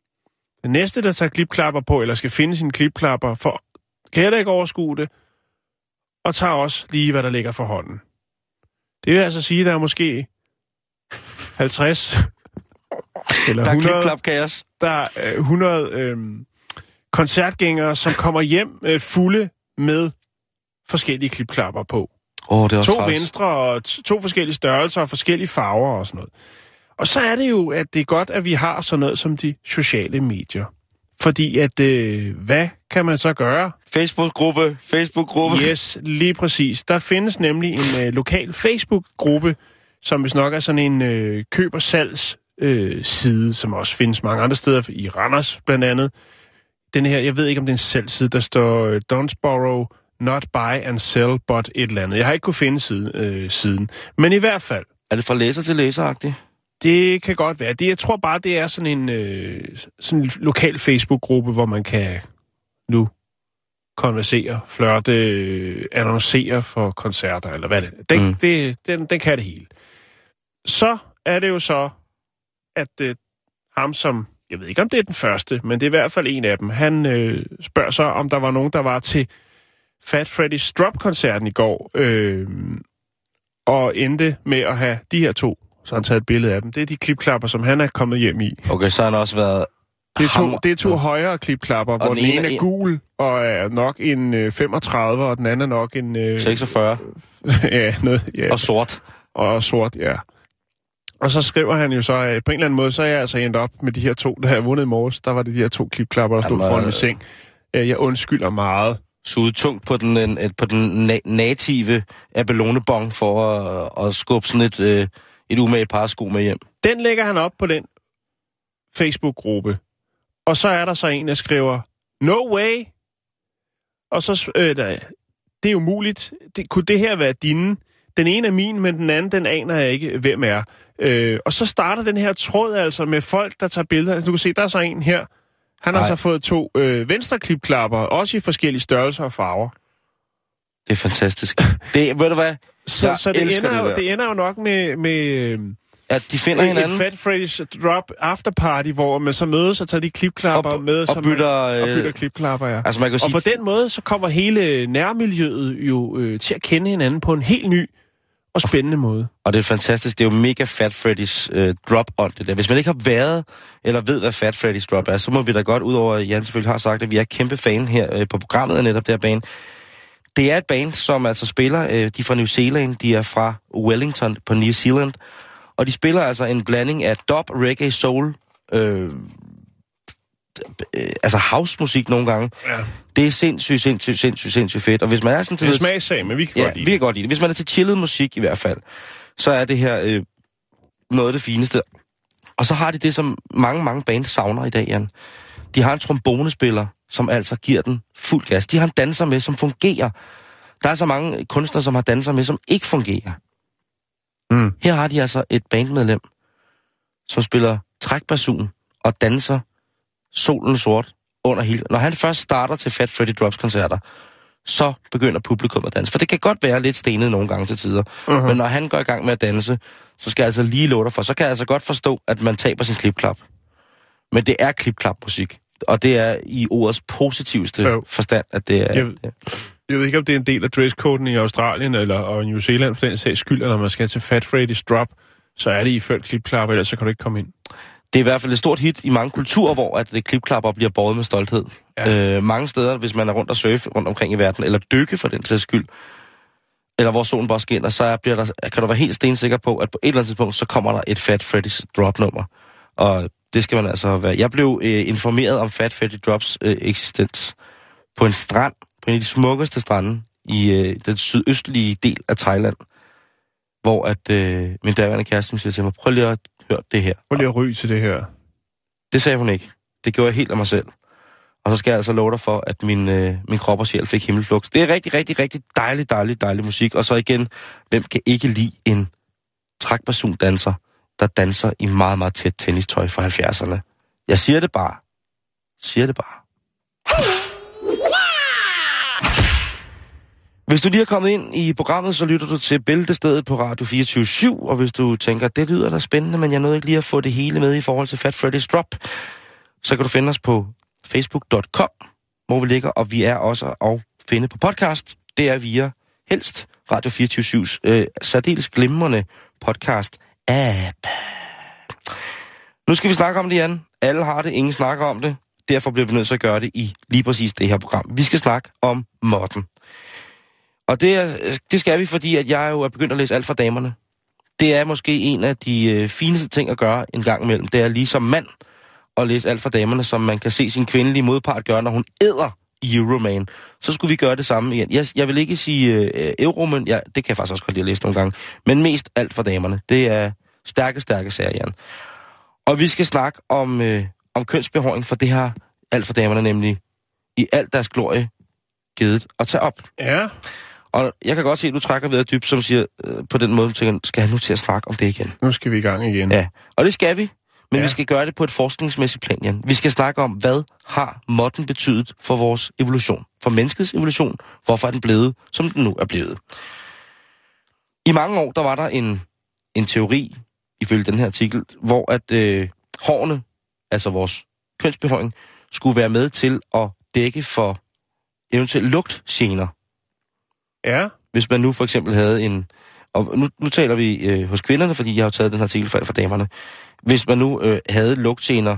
Den næste, der tager klipklapper på, eller skal finde sine klipklapper, for, kan heller ikke overskue det, og tager også lige, hvad der ligger for hånden. Det vil altså sige, at der er måske halvtreds... Eller der er klip-klap-kaos. Der er øh, hundrede øh, koncertgængere, som kommer hjem øh, fulde med forskellige klipklapper på. Oh, det er to træls. Venstre og t- to forskellige størrelser og forskellige farver og sådan noget. Og så er det jo, at det er godt, at vi har sådan noget som de sociale medier. Fordi at, øh, hvad kan man så gøre? Facebook-gruppe, Facebook-gruppe. Yes, lige præcis. Der findes nemlig en øh, lokal Facebook-gruppe, som hvis nok er sådan en øh, køb- og salgs Øh, side, som også findes mange andre steder, i Randers blandt andet. Den her, jeg ved ikke om det er en salgside, der står øh, Dunsborough, not buy and sell, but et eller andet. Jeg har ikke kunne finde side, øh, siden. Men i hvert fald... Er det fra læser til læseragtigt? Det kan godt være. Det, jeg tror bare, det er sådan en, øh, sådan en lokal Facebook-gruppe, hvor man kan nu konversere, flørte, øh, annoncere for koncerter, eller hvad det er. Den, mm. det, den, den kan det hele. Så er det jo så... at øh, ham som, jeg ved ikke om det er den første, men det er i hvert fald en af dem, han øh, spørger så, om der var nogen, der var til Fat Freddy's Drop-koncerten i går, øh, og endte med at have de her to, så han tager et billede af dem. Det er de klipklapper, som han er kommet hjem i. Okay, så har han også været... Det er to, det er to højere klipklapper, og hvor den ene er en... gul, og er nok en øh, femogtredive, og den anden er nok en... Øh, seksogfyrre. ja, noget, ja. Og sort. Og, og sort, ja. Og så skriver han jo så, at på en eller anden måde, så er jeg altså endt op med de her to, der har vundet i morges. Der var det de her to klipklapper, der stod Jamen, foran min seng. Jeg undskylder meget. Suget tungt på den, på den native abelonebong for at, at skubbe sådan et, et umage par sko med hjem. Den lægger han op på den Facebook-gruppe. Og så er der så en, der skriver, no way! Og så, øh, det er umuligt. Det, kunne det her være dine? Den ene er min, men den anden, den aner jeg ikke, hvem er. Øh, og så starter den her tråd altså med folk, der tager billeder. Altså, du kan se, der er så en her. Han Ej. har så fået to øh, venstreklipklapper, også i forskellige størrelser og farver. Det er fantastisk. Det, ved du hvad? Så, så det, ender det, jo, det ender jo nok med... med ja, de finder en hinanden. Fat Freddy's Drop afterparty, hvor man så mødes og tager de klipklapper og, med, og bytter, man, og bytter klipklapper, ja. Altså, man kan sige, og på den måde, så kommer hele nærmiljøet jo øh, til at kende hinanden på en helt ny... og spændende måde. Og det er fantastisk. Det er jo mega Fat Freddy's øh, Drop-on, det der. Hvis man ikke har været, eller ved, hvad Fat Freddy's Drop er, så må vi da godt, udover at Jan selvfølgelig har sagt, at vi er kæmpe fan her øh, på programmet af netop det her bane. Det er et band, som altså spiller, øh, de er fra New Zealand, de er fra Wellington på New Zealand, og de spiller altså en blanding af dub, reggae, soul, øh, øh, altså housemusik nogle gange. Ja. Det er sindssygt, sindssygt, sindssygt, sindssygt fedt. Og hvis man er sådan til... Det er smagssag, men vi kan ja, godt lide det. vi kan godt lide det. Hvis man er til chillet musik i hvert fald, så er det her øh, noget af det fineste. Og så har de det, som mange, mange bands savner i dag, Jan. De har en trombonespiller, som altså giver den fuld gas. De har en danser med, som fungerer. Der er så mange kunstnere, som har danser med, som ikke fungerer. Mm. Her har de altså et bandmedlem, som spiller trækbasun og danser solen sort under hele... Når han først starter til Fat Freddy Drops koncerter, så begynder publikum at danse. For det kan godt være lidt stenet nogle gange til tider. Uh-huh. Men når han går i gang med at danse, så skal jeg altså lige love dig for. Så kan jeg altså godt forstå, at man taber sin klipklap. Men det er klipklap-musik. Og det er i ordets positivste jo. forstand, at det er... Jeg, ja. jeg ved ikke, om det er en del af dresscoden i Australien eller og New Zealand, for den sags skyld, at når man skal til Fat Freddy's Drop, så er det iført klipklap, ellers så kan du ikke komme ind. Det er i hvert fald et stort hit i mange kulturer, hvor at klipklapper bliver båret med stolthed. Ja. Øh, mange steder, hvis man er rundt og surfer rundt omkring i verden, eller dykke for den sags skyld, eller hvor solen bare skinner, så bliver der, kan du være helt stensikker på, at på et eller andet tidspunkt, så kommer der et Fat Freddy's Drop-nummer. Og det skal man altså være. Jeg blev øh, informeret om Fat Freddy Drops øh, eksistens på en strand, på en af de smukkeste strande i øh, den sydøstlige del af Thailand, hvor at øh, min daværende kæreste siger til mig, prøv lige at høre det her. Prøv lige at ryge til det her. Det sagde hun ikke. Det gjorde jeg helt af mig selv. Og så skal jeg altså love dig for, at min, øh, min krop og sjæl fik himmelflugt. Det er rigtig, rigtig, rigtig dejlig, dejlig, dejlig musik. Og så igen, hvem kan ikke lide en trækbasundanser, der danser i meget, meget tæt tennistøj fra halvfjerdserne. Jeg siger det bare. Siger det bare. Hvis du lige er kommet ind i programmet, så lytter du til Bæltestedet på Radio fireogtyve syv, og hvis du tænker, det lyder da spændende, men jeg nåede ikke lige at få det hele med i forhold til Fat Freddy's Drop, så kan du finde os på facebook punktum com, hvor vi ligger, og vi er også at finde på podcast. Det er via helst Radio fireogtyve syv's øh, særdeles glimrende podcast app. Nu skal vi snakke om det, Jan. Alle har det, ingen snakker om det. Derfor bliver vi nødt til at gøre det i lige præcis det her program. Vi skal snakke om modden. Og det, er, det skal vi, fordi at jeg jo er begyndt at læse alt for damerne. Det er måske en af de øh, fineste ting at gøre en gang imellem. Det er lige som mand at læse alt for damerne, som man kan se sin kvindelige modpart gøre, når hun æder Euroman. Så skulle vi gøre det samme igen. Jeg, jeg vil ikke sige øh, Euroman, ja, det kan jeg faktisk også godt lide at læse nogle gange, men mest alt for damerne. Det er stærke, stærke sager, Jan. Og vi skal snakke om, øh, om kønsbehåring for det her alt for damerne, nemlig i alt deres glorie givet at tage op. Ja. Og jeg kan godt se, at du trækker ved at dybt, som siger øh, på den måde, tænker, skal jeg nu til at snakke om det igen? Nu skal vi i gang igen. Ja, og det skal vi, men ja. vi skal gøre det på et forskningsmæssigt plan, Jan. Vi skal snakke om, hvad har modden betydet for vores evolution? For menneskets evolution? Hvorfor er den blevet, som den nu er blevet? I mange år, der var der en, en teori, ifølge den her artikel, hvor at øh, hårene, altså vores kønsbehåring, skulle være med til at dække for eventuelt lugtgener. Ja. Hvis man nu for eksempel havde en... Og nu, nu taler vi øh, hos kvinderne, fordi jeg har taget den her artikel fra damerne. Hvis man nu øh, havde lugtgener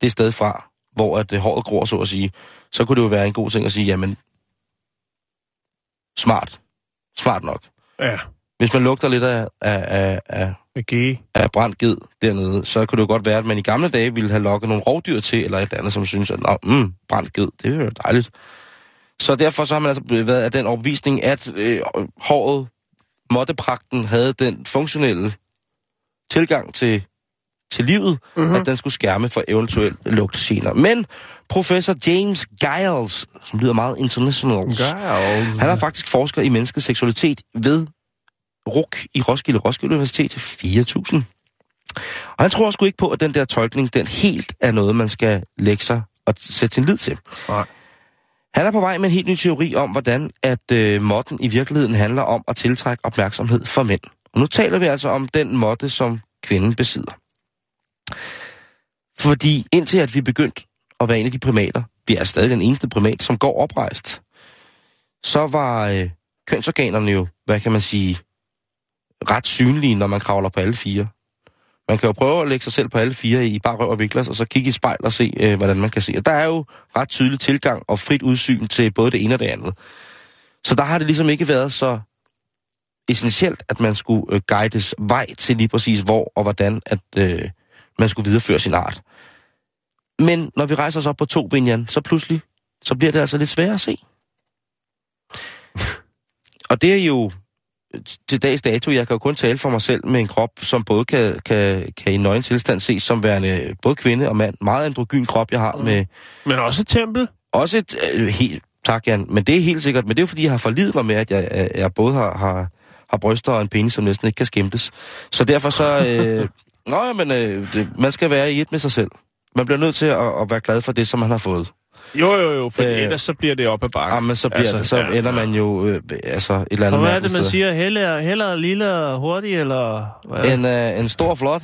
det sted fra, hvor at, øh, håret gror, så at sige, så kunne det jo være en god ting at sige, jamen, smart. Smart nok. Ja. Hvis man lugter lidt af, af, af, okay. af brændt ged dernede, så kunne det jo godt være, at man i gamle dage ville have lokket nogle rovdyr til, eller et eller andet, som synes, at mm, brændt ged, det er jo dejligt. Så derfor så har man altså været af den overbevisning, at øh, håret, moddepragten, havde den funktionelle tilgang til, til livet, mm-hmm. at den skulle skærme for eventuelt lugtgener. Men professor James Giles, som lyder meget international, han har faktisk forsket i menneskets seksualitet ved R U C i Roskilde, Roskilde Universitet, fire tusind. Og han tror sgu ikke på, at den der tolkning, den helt er noget, man skal lægge sig og sætte sin lid til. Nej. Han er på vej med en helt ny teori om, hvordan at øh, modden i virkeligheden handler om at tiltrække opmærksomhed for mænd. Og nu taler vi altså om den modde, som kvinden besidder. Fordi indtil at vi begyndte at være en af de primater, vi er stadig den eneste primat, som går oprejst, så var øh, kønsorganerne jo, hvad kan man sige, ret synlige, når man kravler på alle fire. Man kan jo prøve at lægge sig selv på alle fire i bare røv og vikler, og så kigge i spejl og se, øh, hvordan man kan se. Og der er jo ret tydelig tilgang og frit udsyn til både det ene og det andet. Så der har det ligesom ikke været så essentielt, at man skulle øh, guides vej til lige præcis hvor og hvordan, at øh, man skulle videreføre sin art. Men når vi rejser os op på to ben, Jan, så pludselig, så bliver det altså lidt sværere at se. Og det er jo... Til dags dato, jeg kan jo kun tale for mig selv med en krop, som både kan, kan, kan i nøgen tilstand ses som værende både kvinde og mand. Meget androgyn krop, jeg har med... Men også et tempel? Også et... Øh, helt, tak, Jan. Men det er helt sikkert. Men det er jo, fordi jeg har forlidet mig med, at jeg, jeg både har, har, har bryster og en penis, som næsten ikke kan skimtes. Så derfor så... Øh, Nå ja, men øh, det, man skal være i et med sig selv. Man bliver nødt til at, at være glad for det, som man har fået. Jo, jo, jo, for øh, ellers så bliver det op ad bakken. Jamen, så, bliver altså, det, så ja, ender man jo øh, altså et eller andet. Hvad er det, man siger? Hellere, hellere lille og hurtig, eller hvad? En, øh, en stor og flot.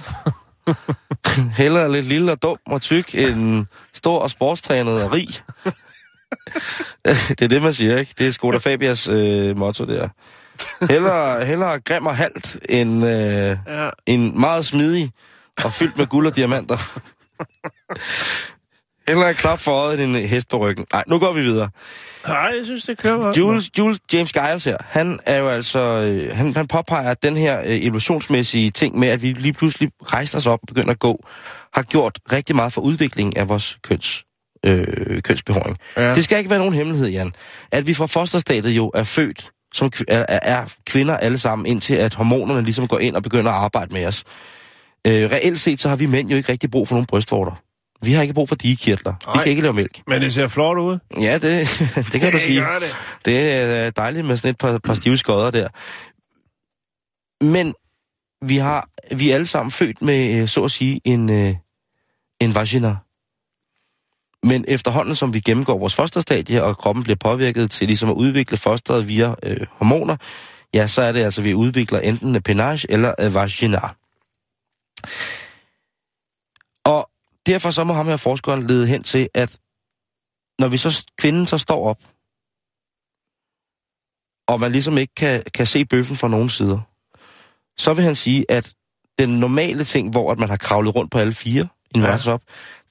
Hellere lidt lille og dum og tyk, en stor og sportstrænet og rig. Det er det, man siger, ikke? Det er Skoda Fabias øh, motto, der. Hellere, hellere grim og halt, en, øh, ja. en meget smidig og fyldt med guld og diamanter. Hellere et klap for øjet end en hest på ryggen. Nej, nu går vi videre. Nej, jeg synes, det kører godt. Jules, Jules, James Giles her, han er jo altså... Øh, han, han påpeger, at den her øh, evolutionsmæssige ting med, at vi lige pludselig rejser os op og begynder at gå, har gjort rigtig meget for udviklingen af vores køns. Øh, kønsbehåring. Ja. Det skal ikke være nogen hemmelighed, Jan, at vi fra fosterstadiet jo er født, som kv- er, er kvinder alle sammen, indtil at hormonerne ligesom går ind og begynder at arbejde med os. Øh, reelt set, så har vi mænd jo ikke rigtig brug for nogen brystvorter. Vi har ikke brug for digekirtler. Vi kan ikke lave mælk. Men det ser flot ud. Ja, det, det kan du sige. Det. det er dejligt med sådan et par, par stive skodder der. Men vi, har, vi er alle sammen født med, så at sige, en, en vagina. Men efterhånden, som vi gennemgår vores fosterstadie, og kroppen bliver påvirket til ligesom at udvikle fosteret via øh, hormoner, ja, så er det altså, vi udvikler enten penage eller øh, vagina. Og derfor så må ham her forskeren lede hen til, at når vi så, kvinden så står op, og man ligesom ikke kan, kan se bøffen fra nogen sider, så vil han sige, at den normale ting, hvor at man har kravlet rundt på alle fire, inverset op,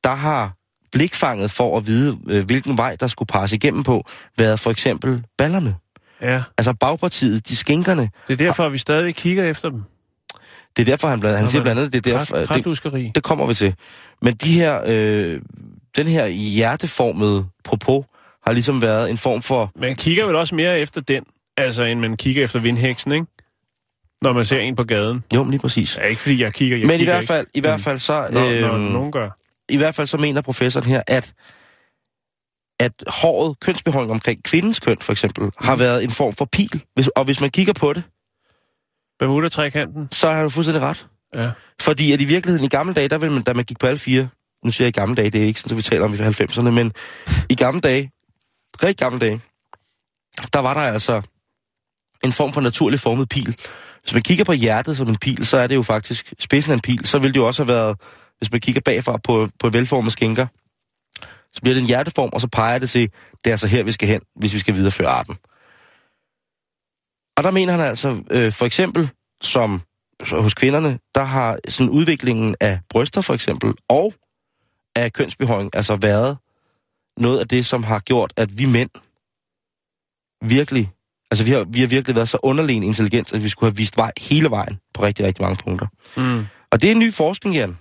der har blikfanget for at vide, hvilken vej der skulle passe igennem på, været for eksempel ballerne. Ja. Altså bagpartiet, de skinkerne. Det er derfor, har... vi stadig kigger efter dem. Det er derfor, han, bl- han Nå, siger blandt andet, det er derfor... Kræ- kræftuskeri. Det, det kommer vi til. Men de her, øh, den her hjerteformede propos har ligesom været en form for... Man kigger vel også mere efter den, altså end man kigger efter vindheksen, ikke? Når man ser en på gaden. Jo, men lige præcis. Ja, ikke fordi jeg kigger, jeg Men kigger i, hvert fald, i hvert fald så... Nå, øh, når nogen gør... I hvert fald så mener professoren her, at, at håret, kønsbehåring omkring kvindens køn, for eksempel, mm. har været en form for pil. Hvis, og hvis man kigger på det... Bermuda-trekanten. Så har han fuldstændig ret. Ja. Fordi at i virkeligheden, i gamle dage, der ville man, da man gik på alle fire... Nu siger jeg i gamle dage, det er ikke sådan, så vi taler om i halvfemserne, men i gamle dage, rigtig gamle dage, der var der altså en form for naturlig formet pil. Hvis man kigger på hjertet som en pil, så er det jo faktisk spidsen af en pil. Så ville det jo også have været... Hvis man kigger bagfra på, på velformede skinker, så bliver det en hjerteform, og så peger det til, det er altså her, vi skal hen, hvis vi skal videreføre arten. Og der mener han altså, øh, for eksempel, som hos kvinderne, der har sådan udviklingen af bryster, for eksempel, og af kønsbehøring, altså været noget af det, som har gjort, at vi mænd virkelig, altså vi har, vi har virkelig været så underlegen intelligens, at vi skulle have vist vej hele vejen på rigtig, rigtig mange punkter. Mm. Og det er en ny forskning, Jan.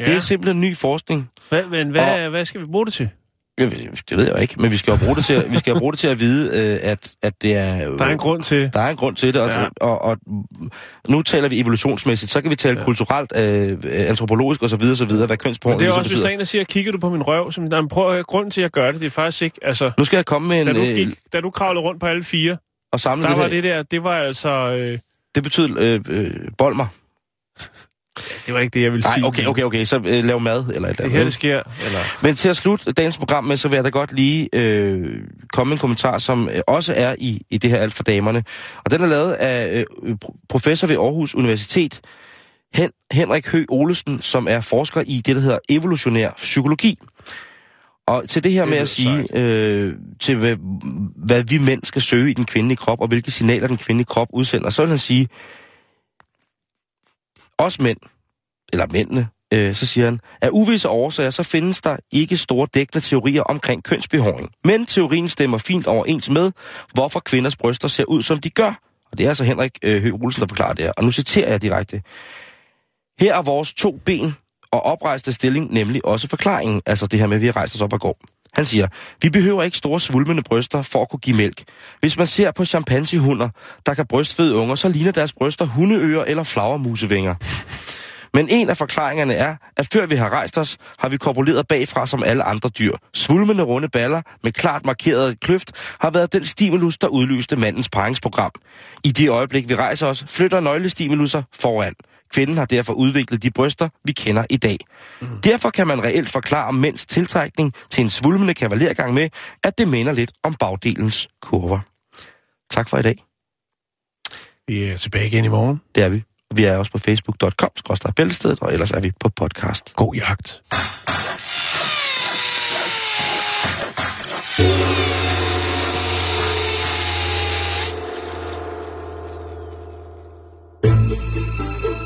Ja. Det er simpelthen ny forskning. Hva, men hvad, og, hvad skal vi bruge det til? Det ved jeg ikke, men vi skal jo bruge det til at, vi skal bruge det til at vide, at, at det er... Der er en grund til. Der er en grund til det, ja. og, og, og nu taler vi evolutionsmæssigt, så kan vi tale ja. kulturelt, øh, antropologisk osv., så videre, hvad kønsbehåring betyder. Det er også, hvis der en siger, kigger du på min røv, så der er en prøv, grund til at gøre det, det er faktisk ikke... Altså, nu skal jeg komme med en... Da du, gik, da du kravlede rundt på alle fire, og samlede der det var her. Det der, det var altså... Øh, det betød øh, øh, bold mig. Det var ikke det, jeg ville Ej, sige. Nej, okay, okay, okay. Så øh, lav mad eller et eller andet. Det her, det sker. Eller... Men til at slutte dagens program med, så vil jeg da godt lige øh, komme en kommentar, som øh, også er i, i det her Alt for Damerne. Og den er lavet af øh, professor ved Aarhus Universitet, Hen- Henrik Høgh Olesen, som er forsker i det, der hedder evolutionær psykologi. Og til det her det med at sige, øh, til hvad, hvad vi mænd skal søge i den kvindelige krop, og hvilke signaler den kvindelige krop udsender, så vil han sige... Os mænd, eller mændene, øh, så siger han, af uvisse årsager, så findes der ikke store dækkende teorier omkring kønsbehåring. Men teorien stemmer fint overens med, hvorfor kvinders bryster ser ud, som de gør. Og det er altså Henrik øh, Høgh Olesen, der forklarer det her. Og nu citerer jeg direkte. Her er vores to ben og oprejste stilling nemlig også forklaringen. Altså det her med, at vi har rejst os op og går. Han siger, vi behøver ikke store svulmende bryster for at kunne give mælk. Hvis man ser på chimpansehunder, der kan brystføde unger, så ligner deres bryster hundeører eller flagermusevinger. Men en af forklaringerne er, at før vi har rejst os, har vi korpuleret bagfra som alle andre dyr. Svulmende runde baller med klart markeret kløft har været den stimulus, der udløste mandens parringsprogram. I det øjeblik, vi rejser os, flytter nøglestimulusser foran. Kvinden har derfor udviklet de bryster, vi kender i dag. Mm. Derfor kan man reelt forklare mænds tiltrækning til en svulmende kavalergang med, at det minder lidt om bagdelens kurver. Tak for i dag. Vi er tilbage igen i morgen. Det er vi. Vi er også på facebook punktum com skråstreg bæltestedet, og ellers er vi på podcast. God jagt.